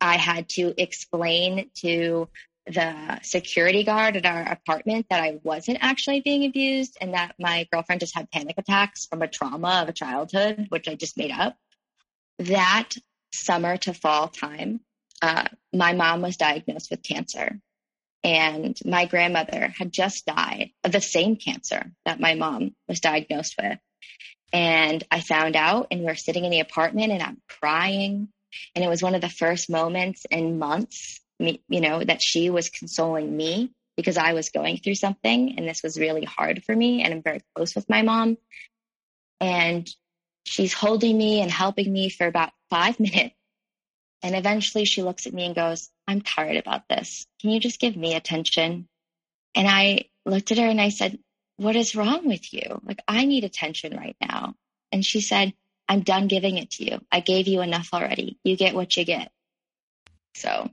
I had to explain to the security guard at our apartment that I wasn't actually being abused and that my girlfriend just had panic attacks from a trauma of a childhood, which I just made up. That summer to fall time, my mom was diagnosed with cancer. And my grandmother had just died of the same cancer that my mom was diagnosed with. And I found out, and we're sitting in the apartment and I'm crying. And it was one of the first moments in months, you know, that she was consoling me because I was going through something. And this was really hard for me. And I'm very close with my mom. And she's holding me and helping me for about 5 minutes. And eventually she looks at me and goes, "I'm tired about this. Can you just give me attention?" And I looked at her and I said, "What is wrong with you? Like, I need attention right now." And she said, "I'm done giving it to you. I gave you enough already. You get what you get." So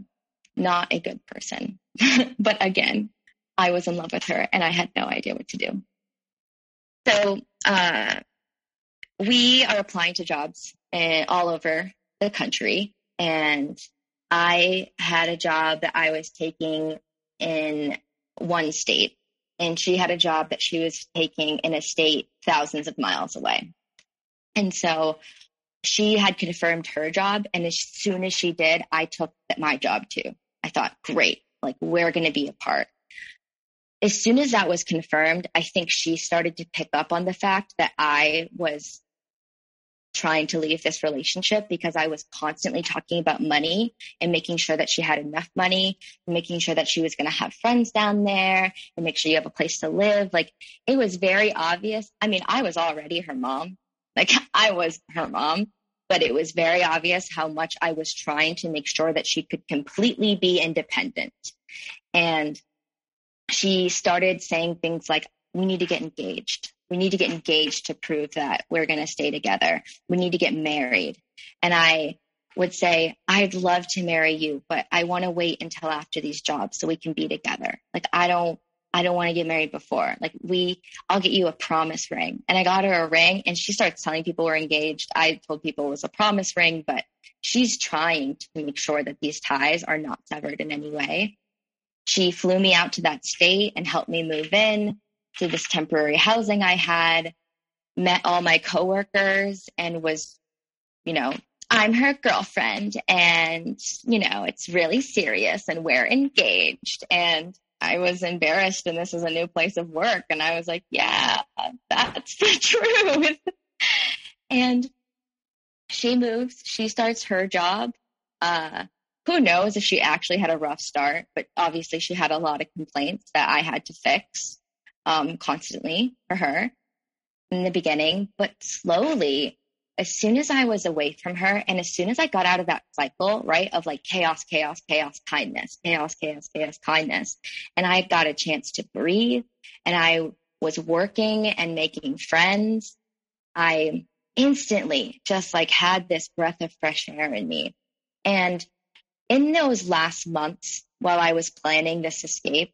not a good person. But again, I was in love with her and I had no idea what to do. So we are applying to jobs all over the country. And I had a job that I was taking in one state, and she had a job that she was taking in a state thousands of miles away. And so she had confirmed her job. And as soon as she did, I took my job too. I thought, great, like we're going to be apart. As soon as that was confirmed, I think she started to pick up on the fact that I was trying to leave this relationship because I was constantly talking about money and making sure that she had enough money, making sure that she was going to have friends down there and make sure you have a place to live. Like, it was very obvious. I mean, I was already her mom. Like, I was her mom, but it was very obvious how much I was trying to make sure that she could completely be independent. And she started saying things like, "We need to get engaged. We need to get engaged to prove that we're going to stay together. We need to get married." And I would say, "I'd love to marry you, but I want to wait until after these jobs so we can be together. Like, I don't want to get married before. Like, I'll get you a promise ring." And I got her a ring, and she starts telling people we're engaged. I told people it was a promise ring, but she's trying to make sure that these ties are not severed in any way. She flew me out to that state and helped me move in to this temporary housing I had, met all my coworkers, and was, you know, "I'm her girlfriend, and, you know, it's really serious, and we're engaged." And I was embarrassed, and this is a new place of work. And I was like, "Yeah, that's the truth." And she moves, she starts her job. Who knows if she actually had a rough start, but obviously she had a lot of complaints that I had to fix constantly for her in the beginning. But slowly, as soon as I was away from her, and as soon as I got out of that cycle, right, of like chaos, chaos, chaos, kindness, chaos, chaos, chaos, kindness, and I got a chance to breathe, and I was working and making friends, I instantly just like had this breath of fresh air in me. And in those last months, while I was planning this escape,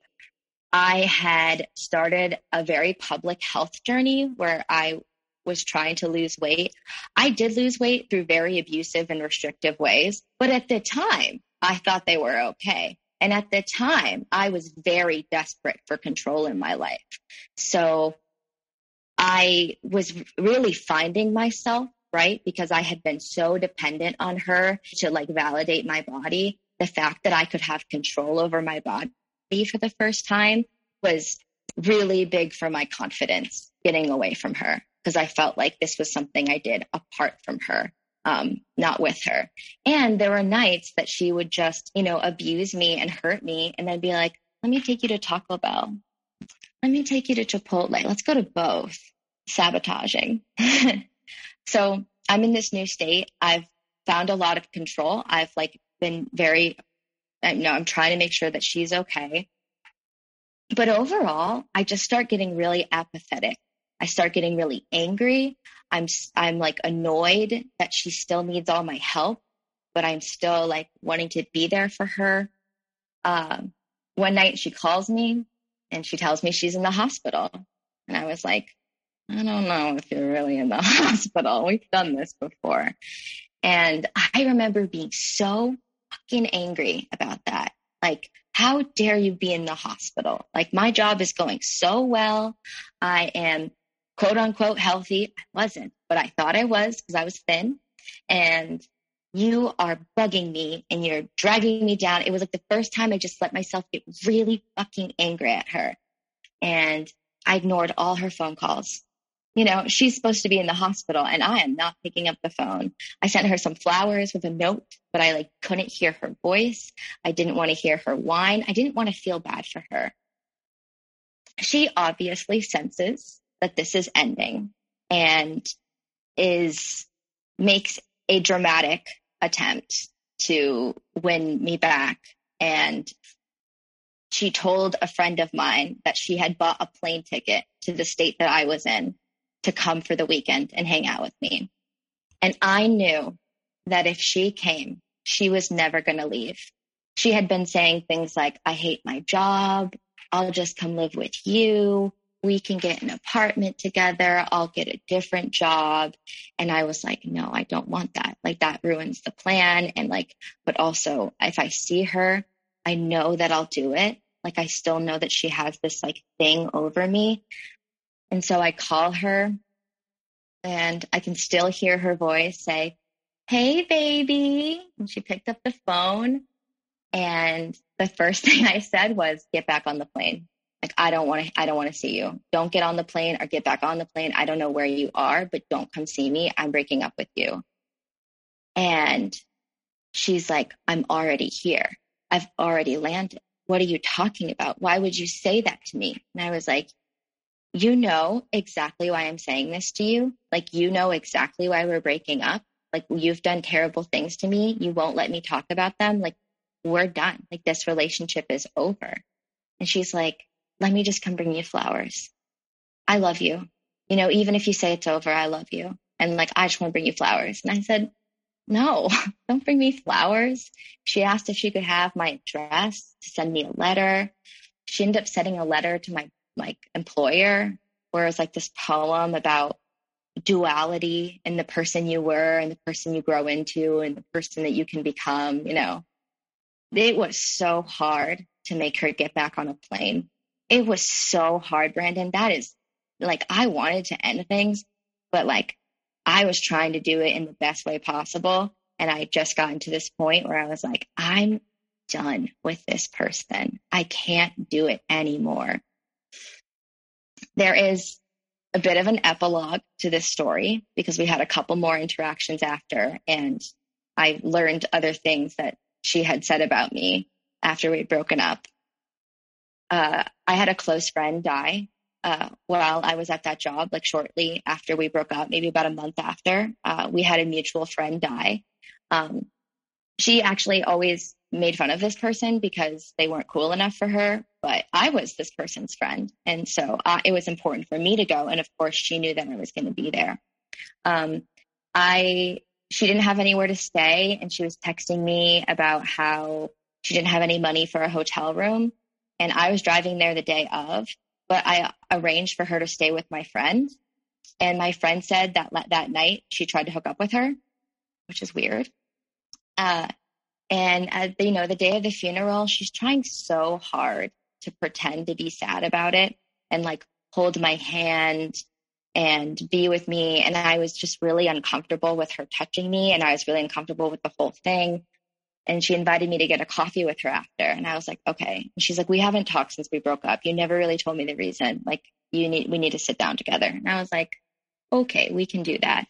I had started a very public health journey where I was trying to lose weight. I did lose weight through very abusive and restrictive ways, but at the time, I thought they were okay. And at the time, I was very desperate for control in my life. So I was really finding myself, right? Because I had been so dependent on her to like validate my body. The fact that I could have control over my body for the first time was really big for my confidence getting away from her, because I felt like this was something I did apart from her, not with her. And there were nights that she would just, you know, abuse me and hurt me and then be like, "Let me take you to Taco Bell. Let me take you to Chipotle. Let's go to both." Sabotaging. So I'm in this new state. I've found a lot of control. I've like been very... I'm trying to make sure that she's okay. But overall, I just start getting really apathetic. I start getting really angry. I'm like annoyed that she still needs all my help, but I'm still like wanting to be there for her. One night she calls me and she tells me she's in the hospital. And I was like, I don't know if you're really in the hospital. We've done this before. And I remember being so fucking angry about that. Like, how dare you be in the hospital? Like, my job is going so well. I am quote unquote healthy. I wasn't, but I thought I was because I was thin. And you are bugging me and you're dragging me down. It was like the first time I just let myself get really fucking angry at her. And I ignored all her phone calls. You know, she's supposed to be in the hospital and I am not picking up the phone. I sent her some flowers with a note, but I like couldn't hear her voice. I didn't want to hear her whine. I didn't want to feel bad for her. She obviously senses that this is ending and makes a dramatic attempt to win me back. And she told a friend of mine that she had bought a plane ticket to the state that I was in to come for the weekend and hang out with me. And I knew that if she came, she was never going to leave. She had been saying things like, I hate my job. I'll just come live with you. We can get an apartment together. I'll get a different job. And I was like, no, I don't want that. Like, that ruins the plan. And like, but also if I see her, I know that I'll do it. Like, I still know that she has this like thing over me. And so I call her and I can still hear her voice say, hey, baby. And she picked up the phone. And the first thing I said was, get back on the plane. Like, I don't want to see you. Don't get on the plane or get back on the plane. I don't know where you are, but don't come see me. I'm breaking up with you. And she's like, I'm already here. I've already landed. What are you talking about? Why would you say that to me? And I was like, you know exactly why I'm saying this to you. Like, you know exactly why we're breaking up. Like, you've done terrible things to me. You won't let me talk about them. Like, we're done. Like, this relationship is over. And she's like, let me just come bring you flowers. I love you. You know, even if you say it's over, I love you. And like, I just want to bring you flowers. And I said, no, don't bring me flowers. She asked if she could have my address to send me a letter. She ended up sending a letter to my like employer, where it was like this poem about duality and the person you were and the person you grow into and the person that you can become. You know, it was so hard to make her get back on a plane. It was so hard, Brandon. That is like, I wanted to end things, but like, I was trying to do it in the best way possible. And I just gotten to this point where I was like, I'm done with this person. I can't do it anymore. There is a bit of an epilogue to this story because we had a couple more interactions after, and I learned other things that she had said about me after we'd broken up. I had a close friend die while I was at that job, like shortly after we broke up, maybe about a month after. We had a mutual friend die. She actually always made fun of this person because they weren't cool enough for her, but I was this person's friend. And so it was important for me to go. And of course, she knew that I was going to be there. She didn't have anywhere to stay. And she was texting me about how she didn't have any money for a hotel room. And I was driving there the day of, but I arranged for her to stay with my friend. And my friend said that that night she tried to hook up with her, which is weird. And the day of the funeral, she's trying so hard to pretend to be sad about it and like hold my hand and be with me. And I was just really uncomfortable with her touching me. And I was really uncomfortable with the whole thing. And she invited me to get a coffee with her after. And I was like, okay. And she's like, we haven't talked since we broke up. You never really told me the reason. Like, we need to sit down together. And I was like, okay, we can do that.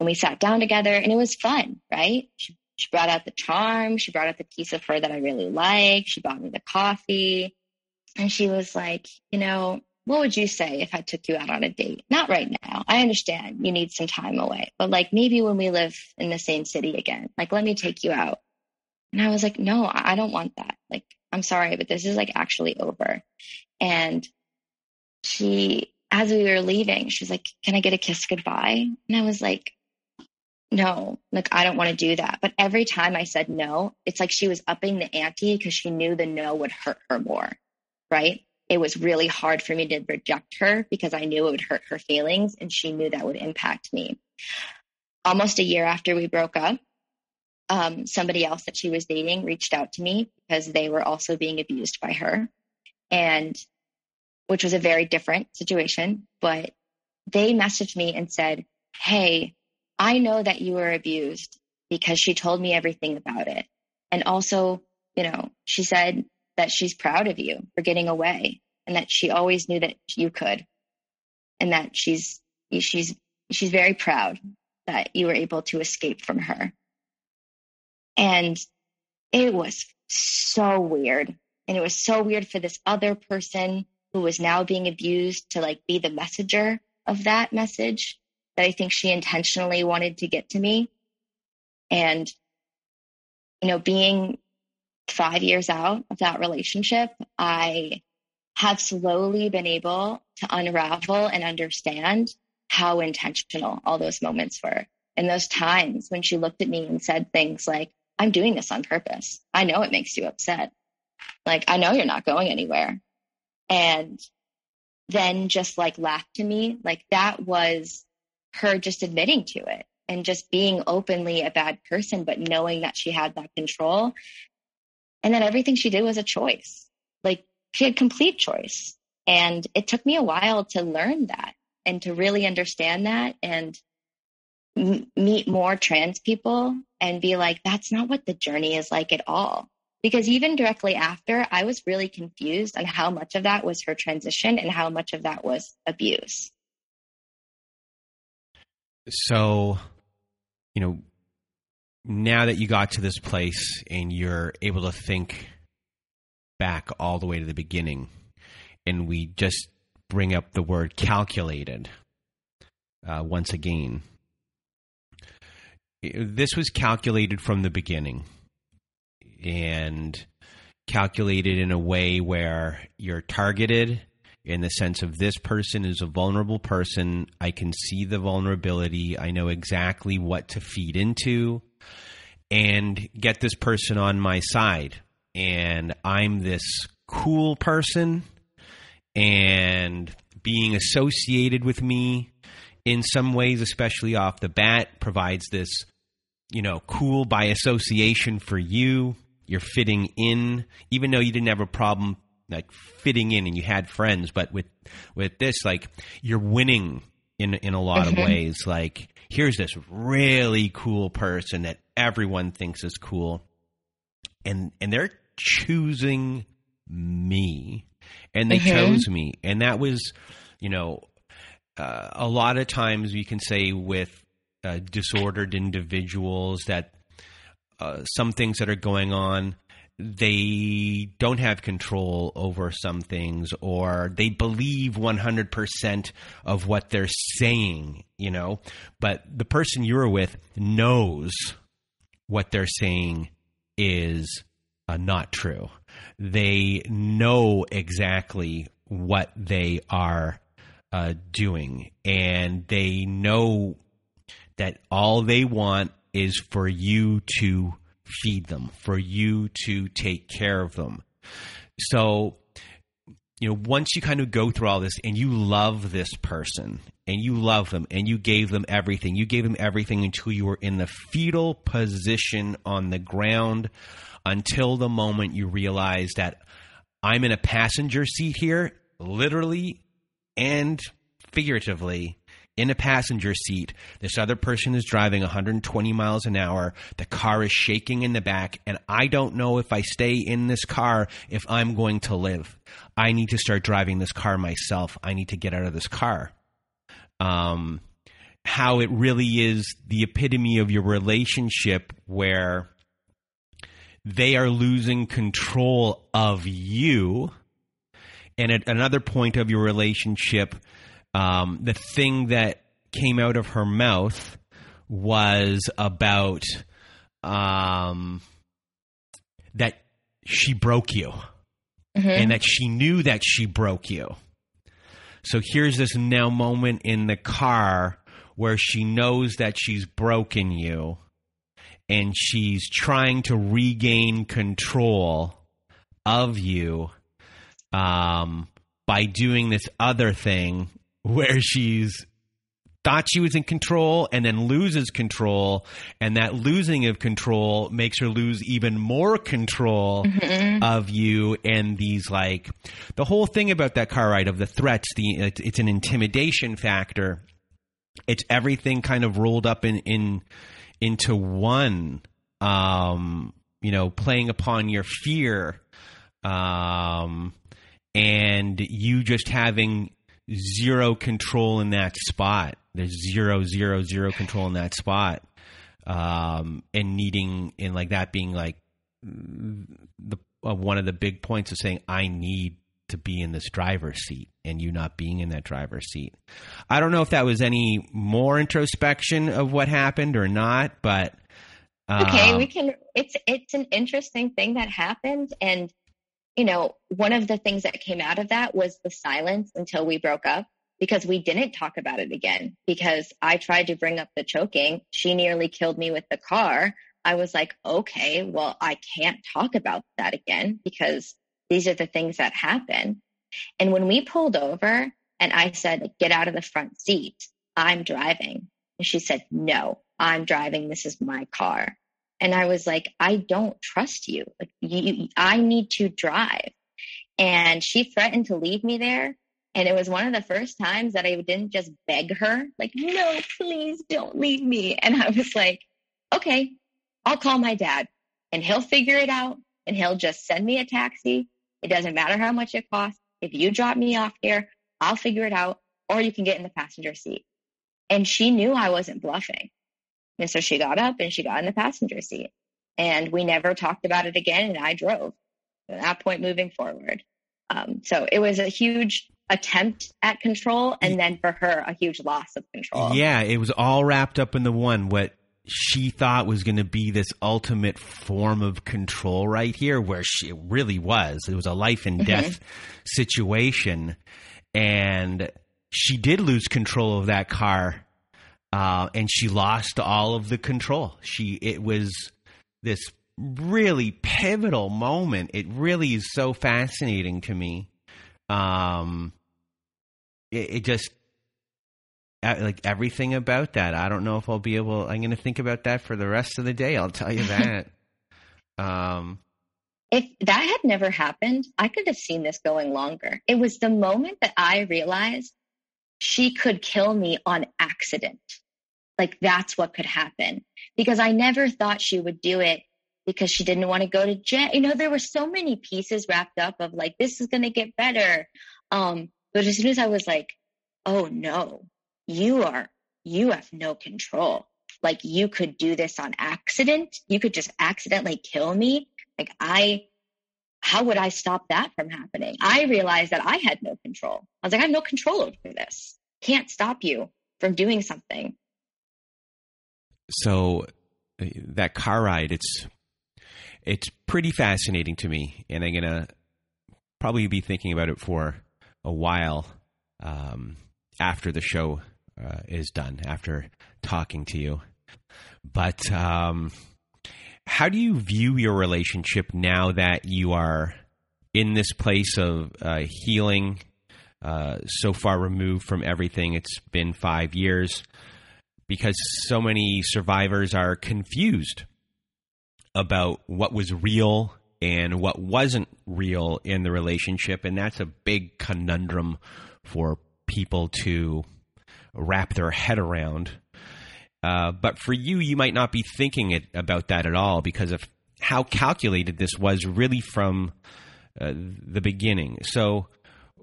And we sat down together and it was fun, right? She brought out the charm. She brought out the piece of her that I really like. She bought me the coffee. And she was like, you know, what would you say if I took you out on a date? Not right now. I understand you need some time away, but like maybe when we live in the same city again, like, let me take you out. And I was like, no, I don't want that. Like, I'm sorry, but this is like actually over. And she, as we were leaving, she's like, can I get a kiss goodbye? And I was like, no, like, I don't want to do that. But every time I said no, it's like she was upping the ante because she knew the no would hurt her more, right? It was really hard for me to reject her because I knew it would hurt her feelings, and she knew that would impact me. Almost a year after we broke up, somebody else that she was dating reached out to me because they were also being abused by her, and which was a very different situation. But they messaged me and said, hey, I know that you were abused because she told me everything about it. And also, you know, she said that she's proud of you for getting away and that she always knew that you could, and that she's very proud that you were able to escape from her. And it was so weird. And it was so weird for this other person who was now being abused to like be the messenger of that message that I think she intentionally wanted to get to me. And, you know, being 5 years out of that relationship, I have slowly been able to unravel and understand how intentional all those moments were. And those times when she looked at me and said things like, I'm doing this on purpose. I know it makes you upset. Like, I know you're not going anywhere. And then just like laughed to me. Like, that was her just admitting to it and just being openly a bad person, but knowing that she had that control. And then everything she did was a choice. Like, she had complete choice. And it took me a while to learn that and to really understand that and meet more trans people and be like, that's not what the journey is like at all. Because even directly after, I was really confused on how much of that was her transition and how much of that was abuse. So, you know, now that you got to this place and you're able to think back all the way to the beginning, and we just bring up the word calculated once again, this was calculated from the beginning, and calculated in a way where you're targeted in the sense of this person is a vulnerable person. I can see the vulnerability. I know exactly what to feed into and get this person on my side. And I'm this cool person, and being associated with me in some ways, especially off the bat, provides this, you know, cool by association for you. You're fitting in, even though you didn't have a problem like fitting in and you had friends, but with this, like, you're winning in a lot of ways. Like, here's this really cool person that everyone thinks is cool, and they're choosing me, and they chose me. And that was, you know, a lot of times we can say with disordered individuals that some things that are going on, they don't have control over some things, or they believe 100% of what they're saying, you know, but the person you're with knows what they're saying is not true. They know exactly what they are doing, and they know that all they want is for you to feed them, for you to take care of them. So, you know, once you kind of go through all this and you love this person and you love them and you gave them everything until you were in the fetal position on the ground, until the moment you realize that I'm in a passenger seat here, literally and figuratively. In a passenger seat, this other person is driving 120 miles an hour. The car is shaking in the back, and I don't know if I stay in this car if I'm going to live. I need to start driving this car myself. I need to get out of this car. How it really is the epitome of your relationship where they are losing control of you, and at another point of your relationship, the thing that came out of her mouth was about that she broke you and that she knew that she broke you. So here's this now moment in the car where she knows that she's broken you and she's trying to regain control of you by doing this other thing where she's thought she was in control and then loses control, and that losing of control makes her lose even more control mm-hmm. of you. And these, like, the whole thing about that car ride of the threats, it's an intimidation factor. It's everything kind of rolled up into one, playing upon your fear, and you just having zero control in that spot. There's zero control in that spot. And needing, and like that being like one of the big points of saying, I need to be in this driver's seat, and you not being in that driver's seat. I don't know if that was any more introspection of what happened or not, but okay, we can, it's an interesting thing that happened. And, one of the things that came out of that was the silence until we broke up, because we didn't talk about it again, because I tried to bring up the choking. She nearly killed me with the car. I was like, okay, well, I can't talk about that again, because these are the things that happen. And when we pulled over and I said, get out of the front seat, I'm driving. And she said, no, I'm driving. This is my car. And I was like, I don't trust you. Like, I need to drive. And she threatened to leave me there. And it was one of the first times that I didn't just beg her, like, no, please don't leave me. And I was like, okay, I'll call my dad and he'll figure it out. And he'll just send me a taxi. It doesn't matter how much it costs. If you drop me off here, I'll figure it out. Or you can get in the passenger seat. And she knew I wasn't bluffing. And so she got up and she got in the passenger seat. And we never talked about it again. And I drove at that point moving forward. So it was a huge attempt at control. And then for her, a huge loss of control. Yeah, it was all wrapped up in the one. What she thought was going to be this ultimate form of control right here, where she really was. It was a life and death mm-hmm. situation. And she did lose control of that car. And she lost all of the control. It was this really pivotal moment. It really is so fascinating to me. It just, like, everything about that. I don't know if I'll be able, I'm going to think about that for the rest of the day. I'll tell you that. If that had never happened, I could have seen this going longer. It was the moment that I realized she could kill me on accident. Like, that's what could happen, because I never thought she would do it because she didn't want to go to jail. There were so many pieces wrapped up of like, this is going to get better. But as soon as I was like, oh no, you have no control. Like, you could do this on accident. You could just accidentally kill me. Like, how would I stop that from happening? I realized that I had no control. I was like, I have no control over this. Can't stop you from doing something. So that car ride, it's pretty fascinating to me. And I'm going to probably be thinking about it for a while after the show is done, after talking to you. But how do you view your relationship now that you are in this place of healing, so far removed from everything? It's been 5 years, because so many survivors are confused about what was real and what wasn't real in the relationship. And that's a big conundrum for people to wrap their head around. But for you, you might not be thinking about that at all, because of how calculated this was really from the beginning. So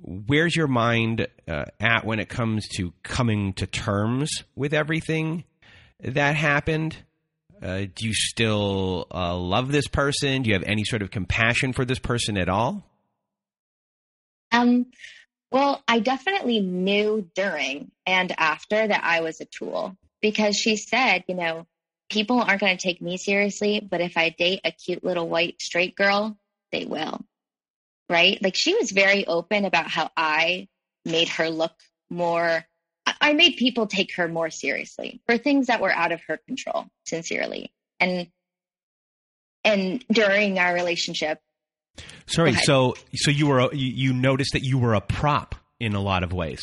where's your mind at when it comes to coming to terms with everything that happened? Do you still love this person? Do you have any sort of compassion for this person at all? Well, I definitely knew during and after that I was a tool. Because she said, people aren't going to take me seriously, but if I date a cute little white straight girl, they will, right? Like, she was very open about how I made her look more, I made people take her more seriously for things that were out of her control, sincerely. And during our relationship. Sorry. So you noticed that you were a prop in a lot of ways.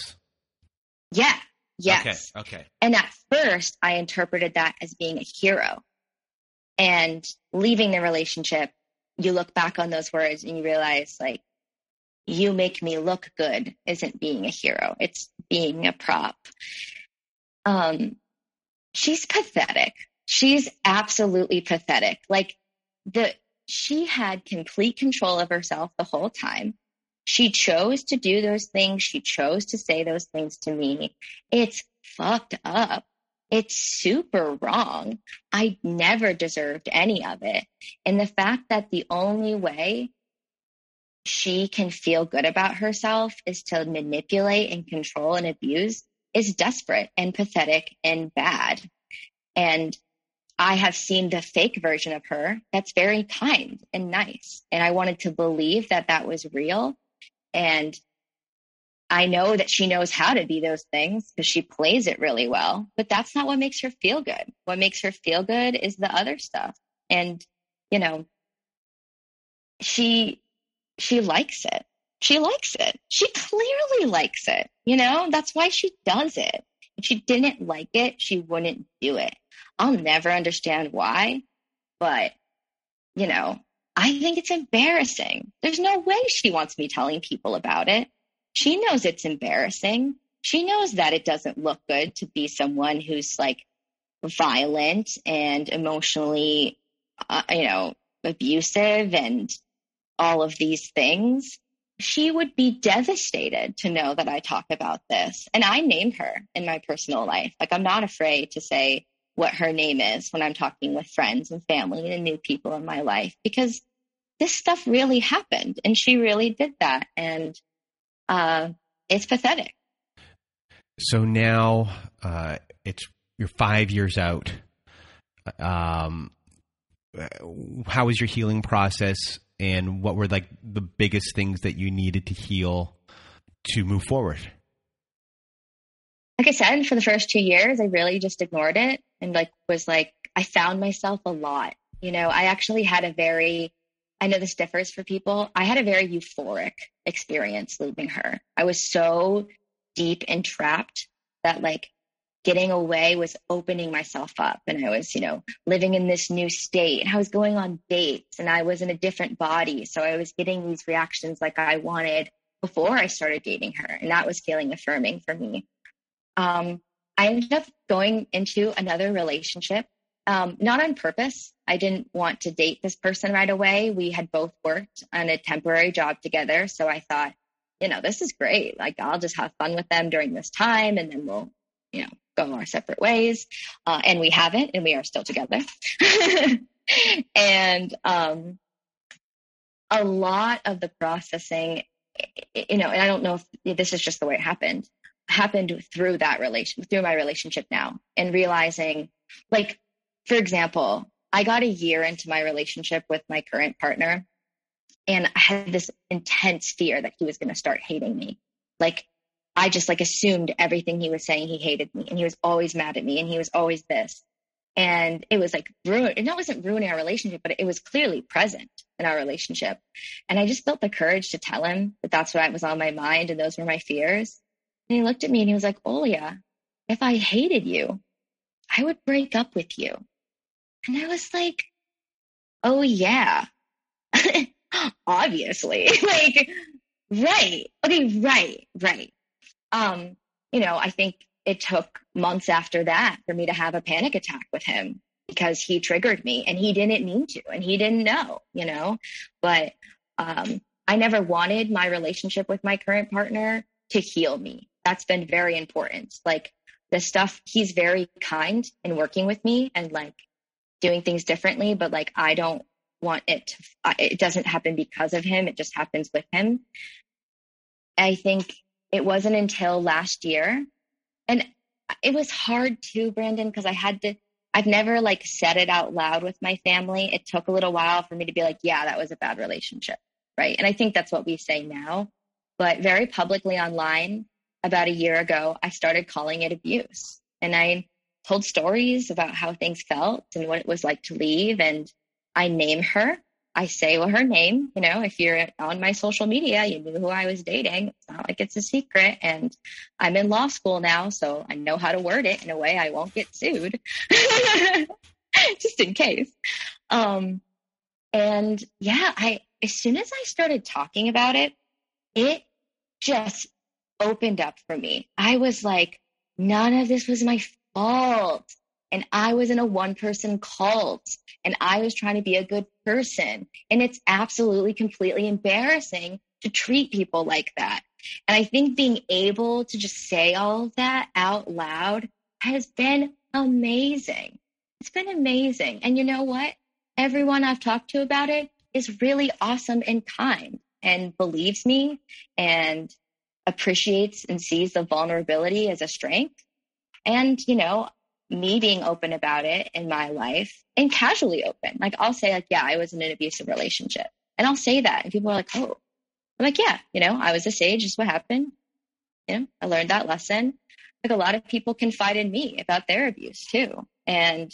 Yeah. Yes. Okay. And at first I interpreted that as being a hero, and leaving the relationship, you look back on those words and you realize, like, you make me look good isn't being a hero. It's being a prop. She's pathetic. She's absolutely pathetic. Like, she had complete control of herself the whole time. She chose to do those things. She chose to say those things to me. It's fucked up. It's super wrong. I never deserved any of it. And the fact that the only way she can feel good about herself is to manipulate and control and abuse is desperate and pathetic and bad. And I have seen the fake version of her that's very kind and nice. And I wanted to believe that that was real. And I know that she knows how to be those things because she plays it really well, but that's not what makes her feel good. What makes her feel good is the other stuff. And, you know, she likes it. She likes it. She clearly likes it. You know, that's why she does it. If she didn't like it, she wouldn't do it. I'll never understand why, but, you know, I think it's embarrassing. There's no way she wants me telling people about it. She knows it's embarrassing. She knows that it doesn't look good to be someone who's, like, violent and emotionally, you know, abusive and all of these things. She would be devastated to know that I talk about this. And I name her in my personal life. Like, I'm not afraid to say what her name is when I'm talking with friends and family and new people in my life, because this stuff really happened and she really did that. And it's pathetic. So now you're 5 years out. How was your healing process, and what were, like, the biggest things that you needed to heal to move forward? Like I said, for the first 2 years, I really just ignored it and I found myself a lot. You know, I actually had I know this differs for people. I had a very euphoric experience leaving her. I was so deep entrapped that, like, getting away was opening myself up. And I was, you know, living in this new state, and I was going on dates, and I was in a different body. So I was getting these reactions like I wanted before I started dating her. And that was feeling affirming for me. I ended up going into another relationship, not on purpose. I didn't want to date this person right away. We had both worked on a temporary job together. So I thought, you know, this is great. Like, I'll just have fun with them during this time, and then we'll, you know, go our separate ways. And we haven't, and we are still together. And a lot of the processing, you know, and I don't know if this is just the way it happened through that relation, through my relationship now, and realizing, like, for example, I got a year into my relationship with my current partner, and I had this intense fear that he was going to start hating me. Like, I just, like, assumed everything he was saying, he hated me, and he was always mad at me, and he was always this. And it was, like, ruined. And that wasn't ruining our relationship, but it was clearly present in our relationship. And I just felt the courage to tell him that that's what was on my mind, and those were my fears. And he looked at me and he was like, Olia, if I hated you, I would break up with you. And I was like, oh, yeah, obviously. Like, right. Okay, right. You know, I think it took months after that for me to have a panic attack with him, because he triggered me and he didn't mean to, and he didn't know, you know, but, I never wanted my relationship with my current partner to heal me. That's been very important. Like, the stuff, he's very kind in working with me and, like, doing things differently, but, like, I don't want it doesn't happen because of him. It just happens with him. I think it wasn't until last year, and it was hard too, Brandon, because I've never, like, said it out loud with my family. It took a little while for me to be like, yeah, that was a bad relationship. Right. And I think that's what we say now, but very publicly online, about a year ago, I started calling it abuse. And I told stories about how things felt and what it was like to leave. And I name her. I say, well, her name, you know, if you're on my social media, you knew who I was dating. It's not like it's a secret. And I'm in law school now, so I know how to word it in a way I won't get sued, just in case. And yeah, as soon as I started talking about it, it just opened up for me. I was like, none of this was my fault. And I was in a one-person cult, and I was trying to be a good person. And it's absolutely, completely embarrassing to treat people like that. And I think being able to just say all of that out loud has been amazing. It's been amazing. And you know what? Everyone I've talked to about it is really awesome and kind and believes me and appreciates and sees the vulnerability as a strength. And, you know, me being open about it in my life and casually open. Like I'll say like, yeah, I was in an abusive relationship, and I'll say that. And people are like, oh, I'm like, yeah, you know, I was this age, this is what happened. You know, I learned that lesson. Like a lot of people confide in me about their abuse too. And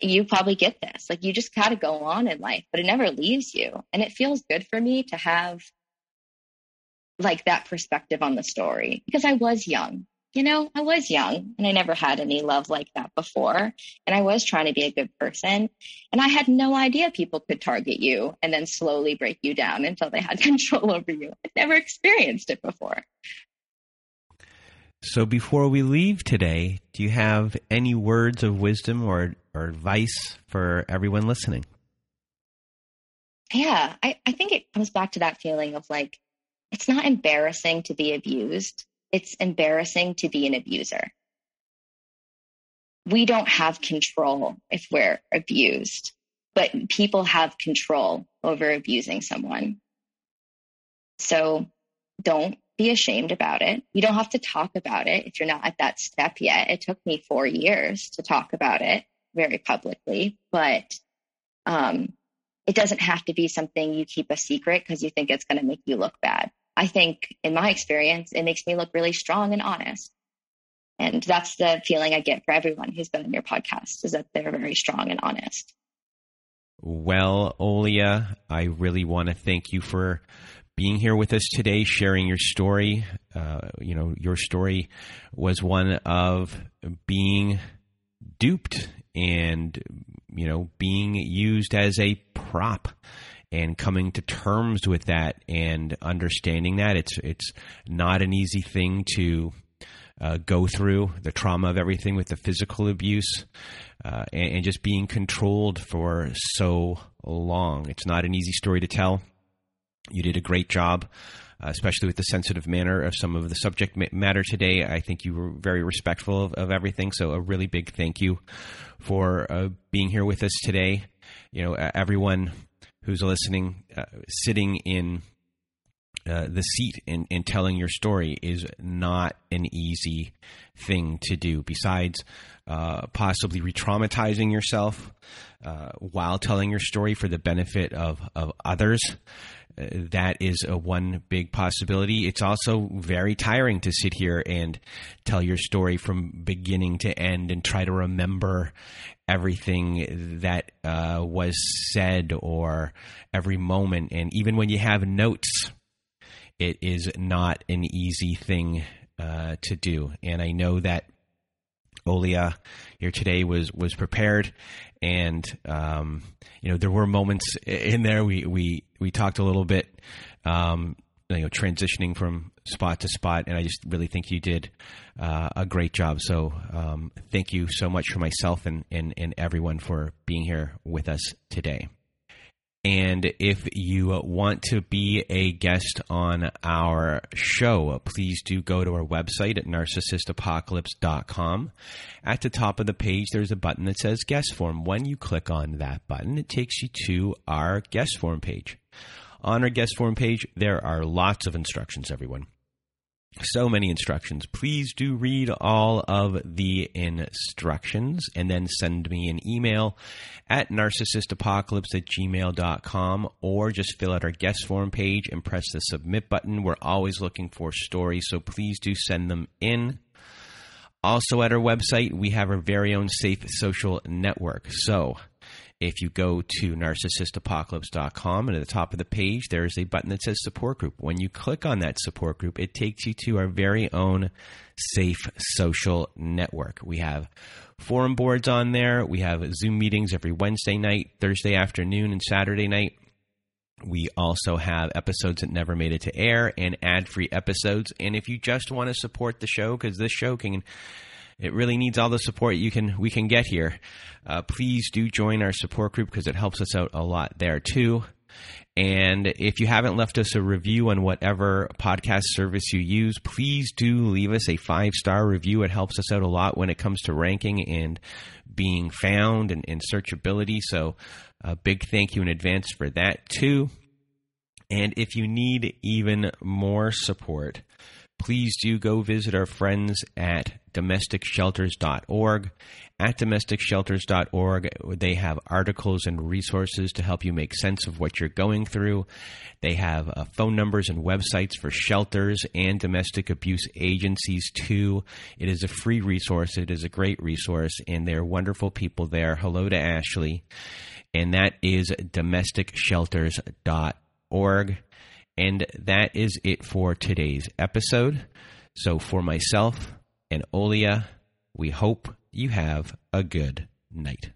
you probably get this, like you just gotta go on in life, but it never leaves you. And it feels good for me to have like that perspective on the story because I was young. You know, I was young and I never had any love like that before. And I was trying to be a good person. And I had no idea people could target you and then slowly break you down until they had control over you. I'd never experienced it before. So before we leave today, do you have any words of wisdom or advice for everyone listening? Yeah, I think it comes back to that feeling of like, it's not embarrassing to be abused. It's embarrassing to be an abuser. We don't have control if we're abused, but people have control over abusing someone. So don't be ashamed about it. You don't have to talk about it if you're not at that step yet. It took me 4 years to talk about it very publicly, but it doesn't have to be something you keep a secret because you think it's going to make you look bad. I think in my experience, it makes me look really strong and honest. And that's the feeling I get for everyone who's been on your podcast, is that they're very strong and honest. Well, Olia, I really want to thank you for being here with us today, sharing your story. You know, your story was one of being duped and, you know, being used as a prop. And coming to terms with that and understanding that it's not an easy thing to go through, the trauma of everything with the physical abuse and just being controlled for so long. It's not an easy story to tell. You did a great job, especially with the sensitive manner of some of the subject matter today. I think you were very respectful of everything. So a really big thank you for being here with us today. You know, everyone who's listening, sitting in the seat and telling your story is not an easy thing to do. Besides possibly re-traumatizing yourself while telling your story for the benefit of others, that is one big possibility. It's also very tiring to sit here and tell your story from beginning to end and try to remember everything that was said or every moment. And even when you have notes, it is not an easy thing to do. And I know that Olia here today was prepared, and you know, there were moments in there we talked a little bit, you know, transitioning from spot to spot, and I just really think you did a great job. So thank you so much for myself and everyone for being here with us today. And if you want to be a guest on our show, please do go to our website at NarcissistApocalypse.com. At the top of the page, there's a button that says Guest Form. When you click on that button, it takes you to our Guest Form page. On our Guest Form page, there are lots of instructions, everyone. So many instructions. Please do read all of the instructions and then send me an email at narcissistapocalypse@gmail.com, or just fill out our guest form page and press the submit button. We're always looking for stories, so please do send them in. Also at our website, we have our very own safe social network. So if you go to NarcissistApocalypse.com, and at the top of the page, there is a button that says support group. When you click on that support group, it takes you to our very own safe social network. We have forum boards on there. We have Zoom meetings every Wednesday night, Thursday afternoon, and Saturday night. We also have episodes that never made it to air and ad-free episodes. And if you just want to support the show, because this show can... it really needs all the support we can get here. Please do join our support group, because it helps us out a lot there too. And if you haven't left us a review on whatever podcast service you use, please do leave us a 5-star review. It helps us out a lot when it comes to ranking and being found and searchability. So a big thank you in advance for that too. And if you need even more support, please do go visit our friends at domesticshelters.org. At domesticshelters.org, they have articles and resources to help you make sense of what you're going through. They have phone numbers and websites for shelters and domestic abuse agencies too. It is a free resource. It is a great resource, and they're wonderful people there. Hello to Ashley. And that is domesticshelters.org. And that is it for today's episode. So for myself and Olia, we hope you have a good night.